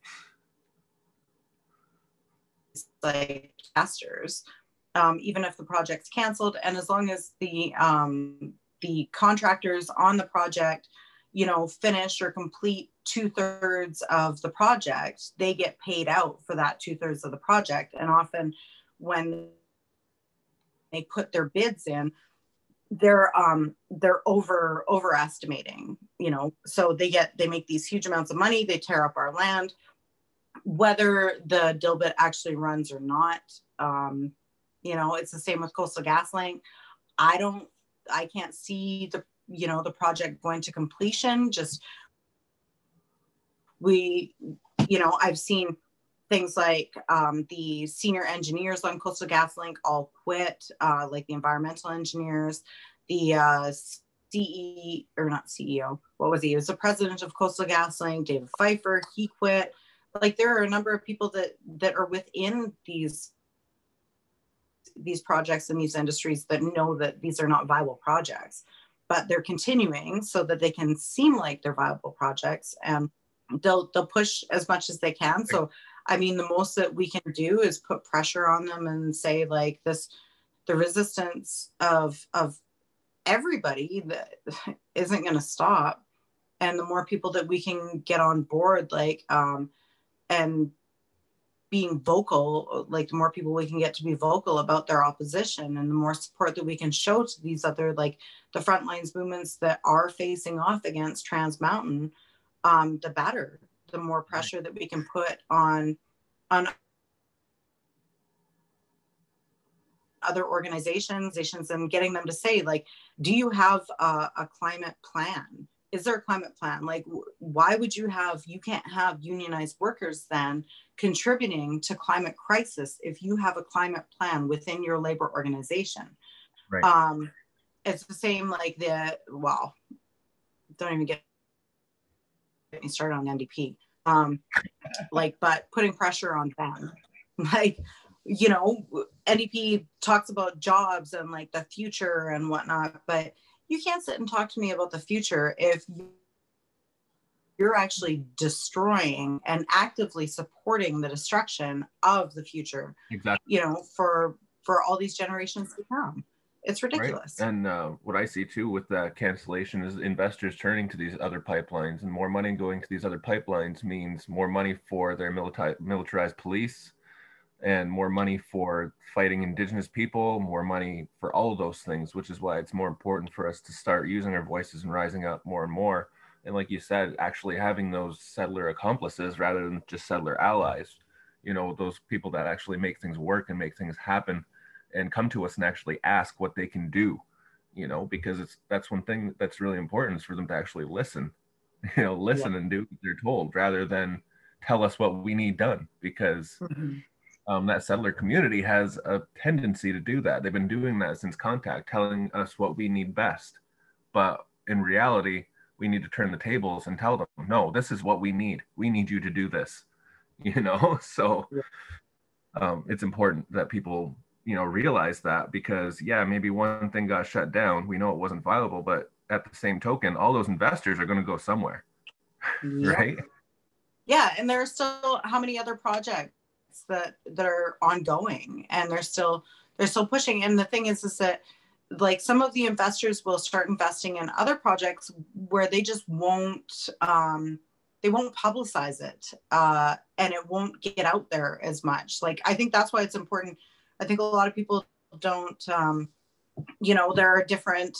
Like investors, um, even if the project's canceled, and as long as the um, the contractors on the project, you know, finish or complete two thirds of the project, they get paid out for that two thirds of the project. And often, when they put their bids in, they're um they're over overestimating, you know, so they get they make these huge amounts of money, they tear up our land, whether the Dilbit actually runs or not. Um you know, it's the same with Coastal GasLink. I don't I can't see the you know the project going to completion. Just we you know I've seen things like um, the senior engineers on Coastal GasLink all quit, uh, like the environmental engineers, the uh, C E O, or not C E O, what was he? He was the president of Coastal GasLink, David Pfeiffer, he quit. Like there are a number of people that, that are within these, these projects and these industries that know that these are not viable projects, but they're continuing so that they can seem like they're viable projects, and they'll, they'll push as much as they can. So I mean, the most that we can do is put pressure on them and say, like, this, the resistance of of everybody that isn't going to stop. And the more people that we can get on board, like, um, and being vocal, like the more people we can get to be vocal about their opposition, and the more support that we can show to these other, like the frontlines movements that are facing off against Trans Mountain, um, the better. The more pressure that we can put on on other organizations, and getting them to say, like, do you have a, a climate plan? Is there a climate plan? Like, why would you have, you can't have unionized workers then contributing to climate crisis if you have a climate plan within your labor organization? Right. Um, it's the same, like the, well, don't even get me started on N D P, um, like, but putting pressure on them, like, you know, N D P talks about jobs and like the future and whatnot, but you can't sit and talk to me about the future if you're actually destroying and actively supporting the destruction of the future. Exactly. You know, for for all these generations to come. It's ridiculous. Right. And uh, what I see too with the cancellation is investors turning to these other pipelines, and more money going to these other pipelines means more money for their milita- militarized police, and more money for fighting Indigenous people, more money for all of those things, which is why it's more important for us to start using our voices and rising up more and more And like you said, actually having those settler accomplices rather than just settler allies, you know, those people that actually make things work and make things happen and come to us and actually ask what they can do, you know, because it's, that's one thing that's really important is for them to actually listen, you know, listen yeah. and do what they're told rather than tell us what we need done, because mm-hmm. um, that settler community has a tendency to do that. They've been doing that since contact, telling us what we need best. But in reality, we need to turn the tables and tell them, no, this is what we need. We need you to do this, you know? So um, it's important that people, you know, realize that, because yeah, maybe one thing got shut down. We know it wasn't viable, but at the same token, all those investors are going to go somewhere, yeah. right? Yeah, and there are still how many other projects that, that are ongoing, and they're still, they're still pushing. And the thing is, is that like some of the investors will start investing in other projects where they just won't, um, they won't publicize it, uh, and it won't get out there as much. Like, I think that's why it's important. I think a lot of people don't, um, you know, there are different,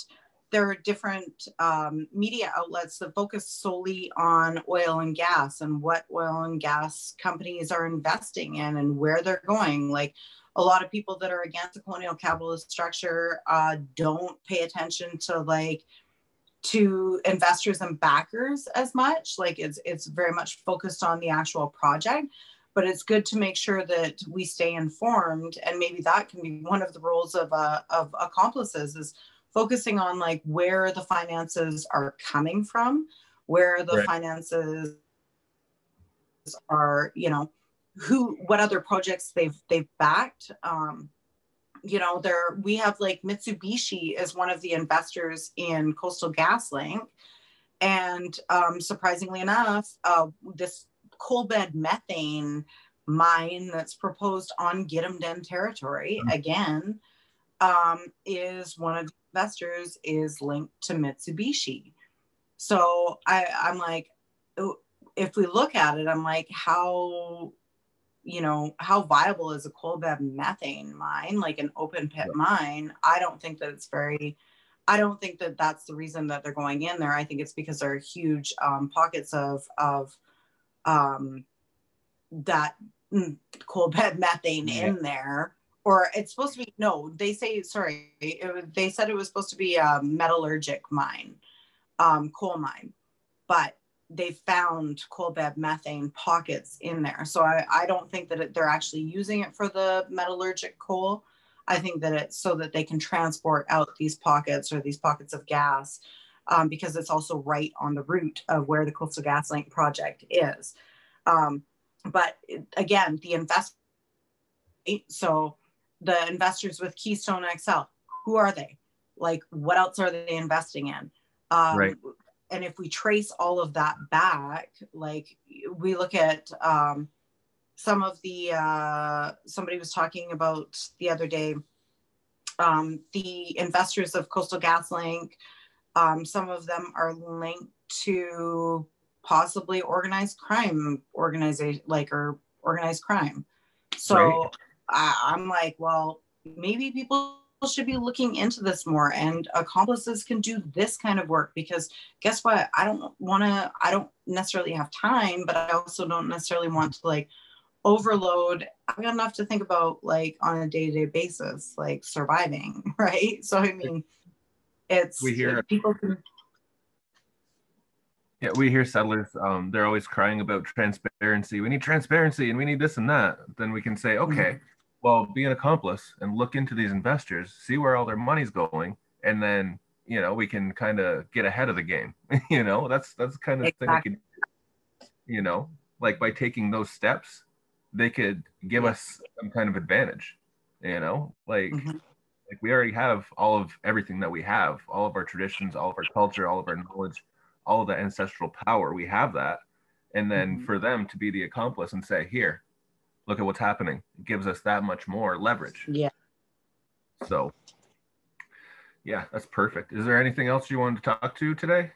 there are different um, media outlets that focus solely on oil and gas and what oil and gas companies are investing in and where they're going. Like, a lot of people that are against the colonial capitalist structure uh, don't pay attention to like to investors and backers as much. Like, it's it's very much focused on the actual project, but it's good to make sure that we stay informed. And maybe that can be one of the roles of uh, of accomplices, is focusing on like where the finances are coming from, where the right. finances are, you know, who, what other projects they've they've backed. Um, you know, there we have like Mitsubishi is one of the investors in Coastal GasLink, and um, surprisingly enough, uh, this coal bed methane mine that's proposed on Gidimt'en territory mm-hmm. again um, is one of the investors is linked to Mitsubishi. So I, I'm like, if we look at it, I'm like, how, you know, how viable is a coal bed methane mine, like an open pit yeah. mine? I don't think that it's very, I don't think that that's the reason that they're going in there. I think it's because there are huge um, pockets of, of um, that coal bed methane yeah. in there. Or it's supposed to be, no, they say, sorry, it, they said it was supposed to be a metallurgic mine, um, coal mine, but they found coal bed methane pockets in there. So I, I don't think that it, they're actually using it for the metallurgic coal. I think that it's so that they can transport out these pockets or these pockets of gas, um, because it's also right on the route of where the Coastal GasLink project is. Um, but again, the investment, so the investors with Keystone X L, who are they? Like, what else are they investing in? Um, right. And if we trace all of that back, like we look at um, some of the, uh, somebody was talking about the other day, um, the investors of Coastal GasLink, um, some of them are linked to possibly organized crime organization, like, or organized crime. So right. I, I'm like, well, maybe people should be looking into this more, and accomplices can do this kind of work, because guess what? I don't want to, I don't necessarily have time, but I also don't necessarily want to like overload. I've got enough to think about like on a day-to-day basis, like surviving, right? So I mean, it's, we hear, people can... Yeah, we hear settlers, um, they're always crying about transparency. We need transparency and we need this and that. Then we can say, okay, mm-hmm. well, be an accomplice and look into these investors, see where all their money's going, and then, you know, we can kind of get ahead of the game. You know, that's that's the kind of exactly. thing we can, you know, like by taking those steps, they could give us some kind of advantage. You know, like mm-hmm. like we already have all of everything that we have, all of our traditions, all of our culture, all of our knowledge, all of the ancestral power. We have that, and then mm-hmm. for them to be the accomplice and say, here, look at what's happening. It gives us that much more leverage. Yeah. So, yeah, that's perfect. Is there anything else you wanted to talk to today?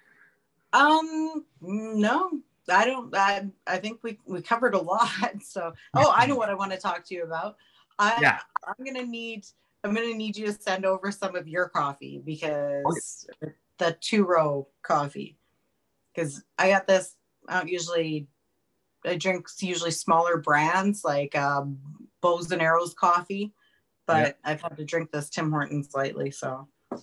Um, no, I don't. I, I think we, we covered a lot. So, oh, I know what I want to talk to you about. I, yeah. I'm gonna need I'm gonna need you to send over some of your coffee, because okay. the two row coffee. because I got this, I don't usually, I drink usually smaller brands like um, Bows and Arrows coffee, but yep. I've had to drink this Tim Hortons lately, so. Yeah,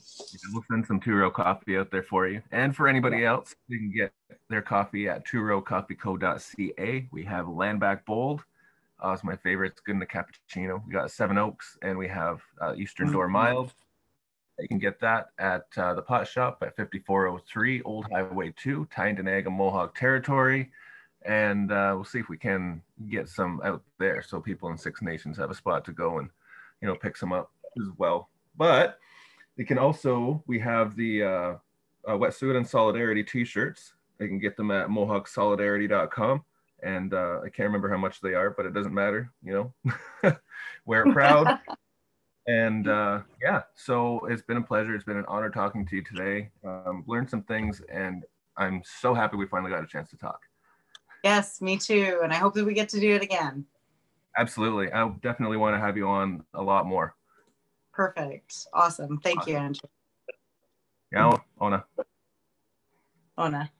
we'll send some two row coffee out there for you. And for anybody else, you can get their coffee at two row coffee co dot c a. We have Landback Bold. Uh, it's my favorite. It's good in the cappuccino. We got Seven Oaks, and we have uh, Eastern Door Mild. You can get that at uh, the pot shop at fifty-four oh three Old Highway two, Tyendinaga Mohawk Territory. And uh, we'll see if we can get some out there so people in Six Nations have a spot to go and, you know, pick some up as well. But you can also, we have the uh, uh, Wet'suwet'en Solidarity t-shirts. You can get them at mohawk solidarity dot com. And uh, I can't remember how much they are, but it doesn't matter, you know, wear it proud. And uh, yeah, so it's been a pleasure. It's been an honor talking to you today. Um, learned some things, and I'm so happy we finally got a chance to talk. Yes, me too. And I hope that we get to do it again. Absolutely. I definitely want to have you on a lot more. Perfect. Awesome. Thank awesome. you, Andrew. Yeah, Ona. Ona.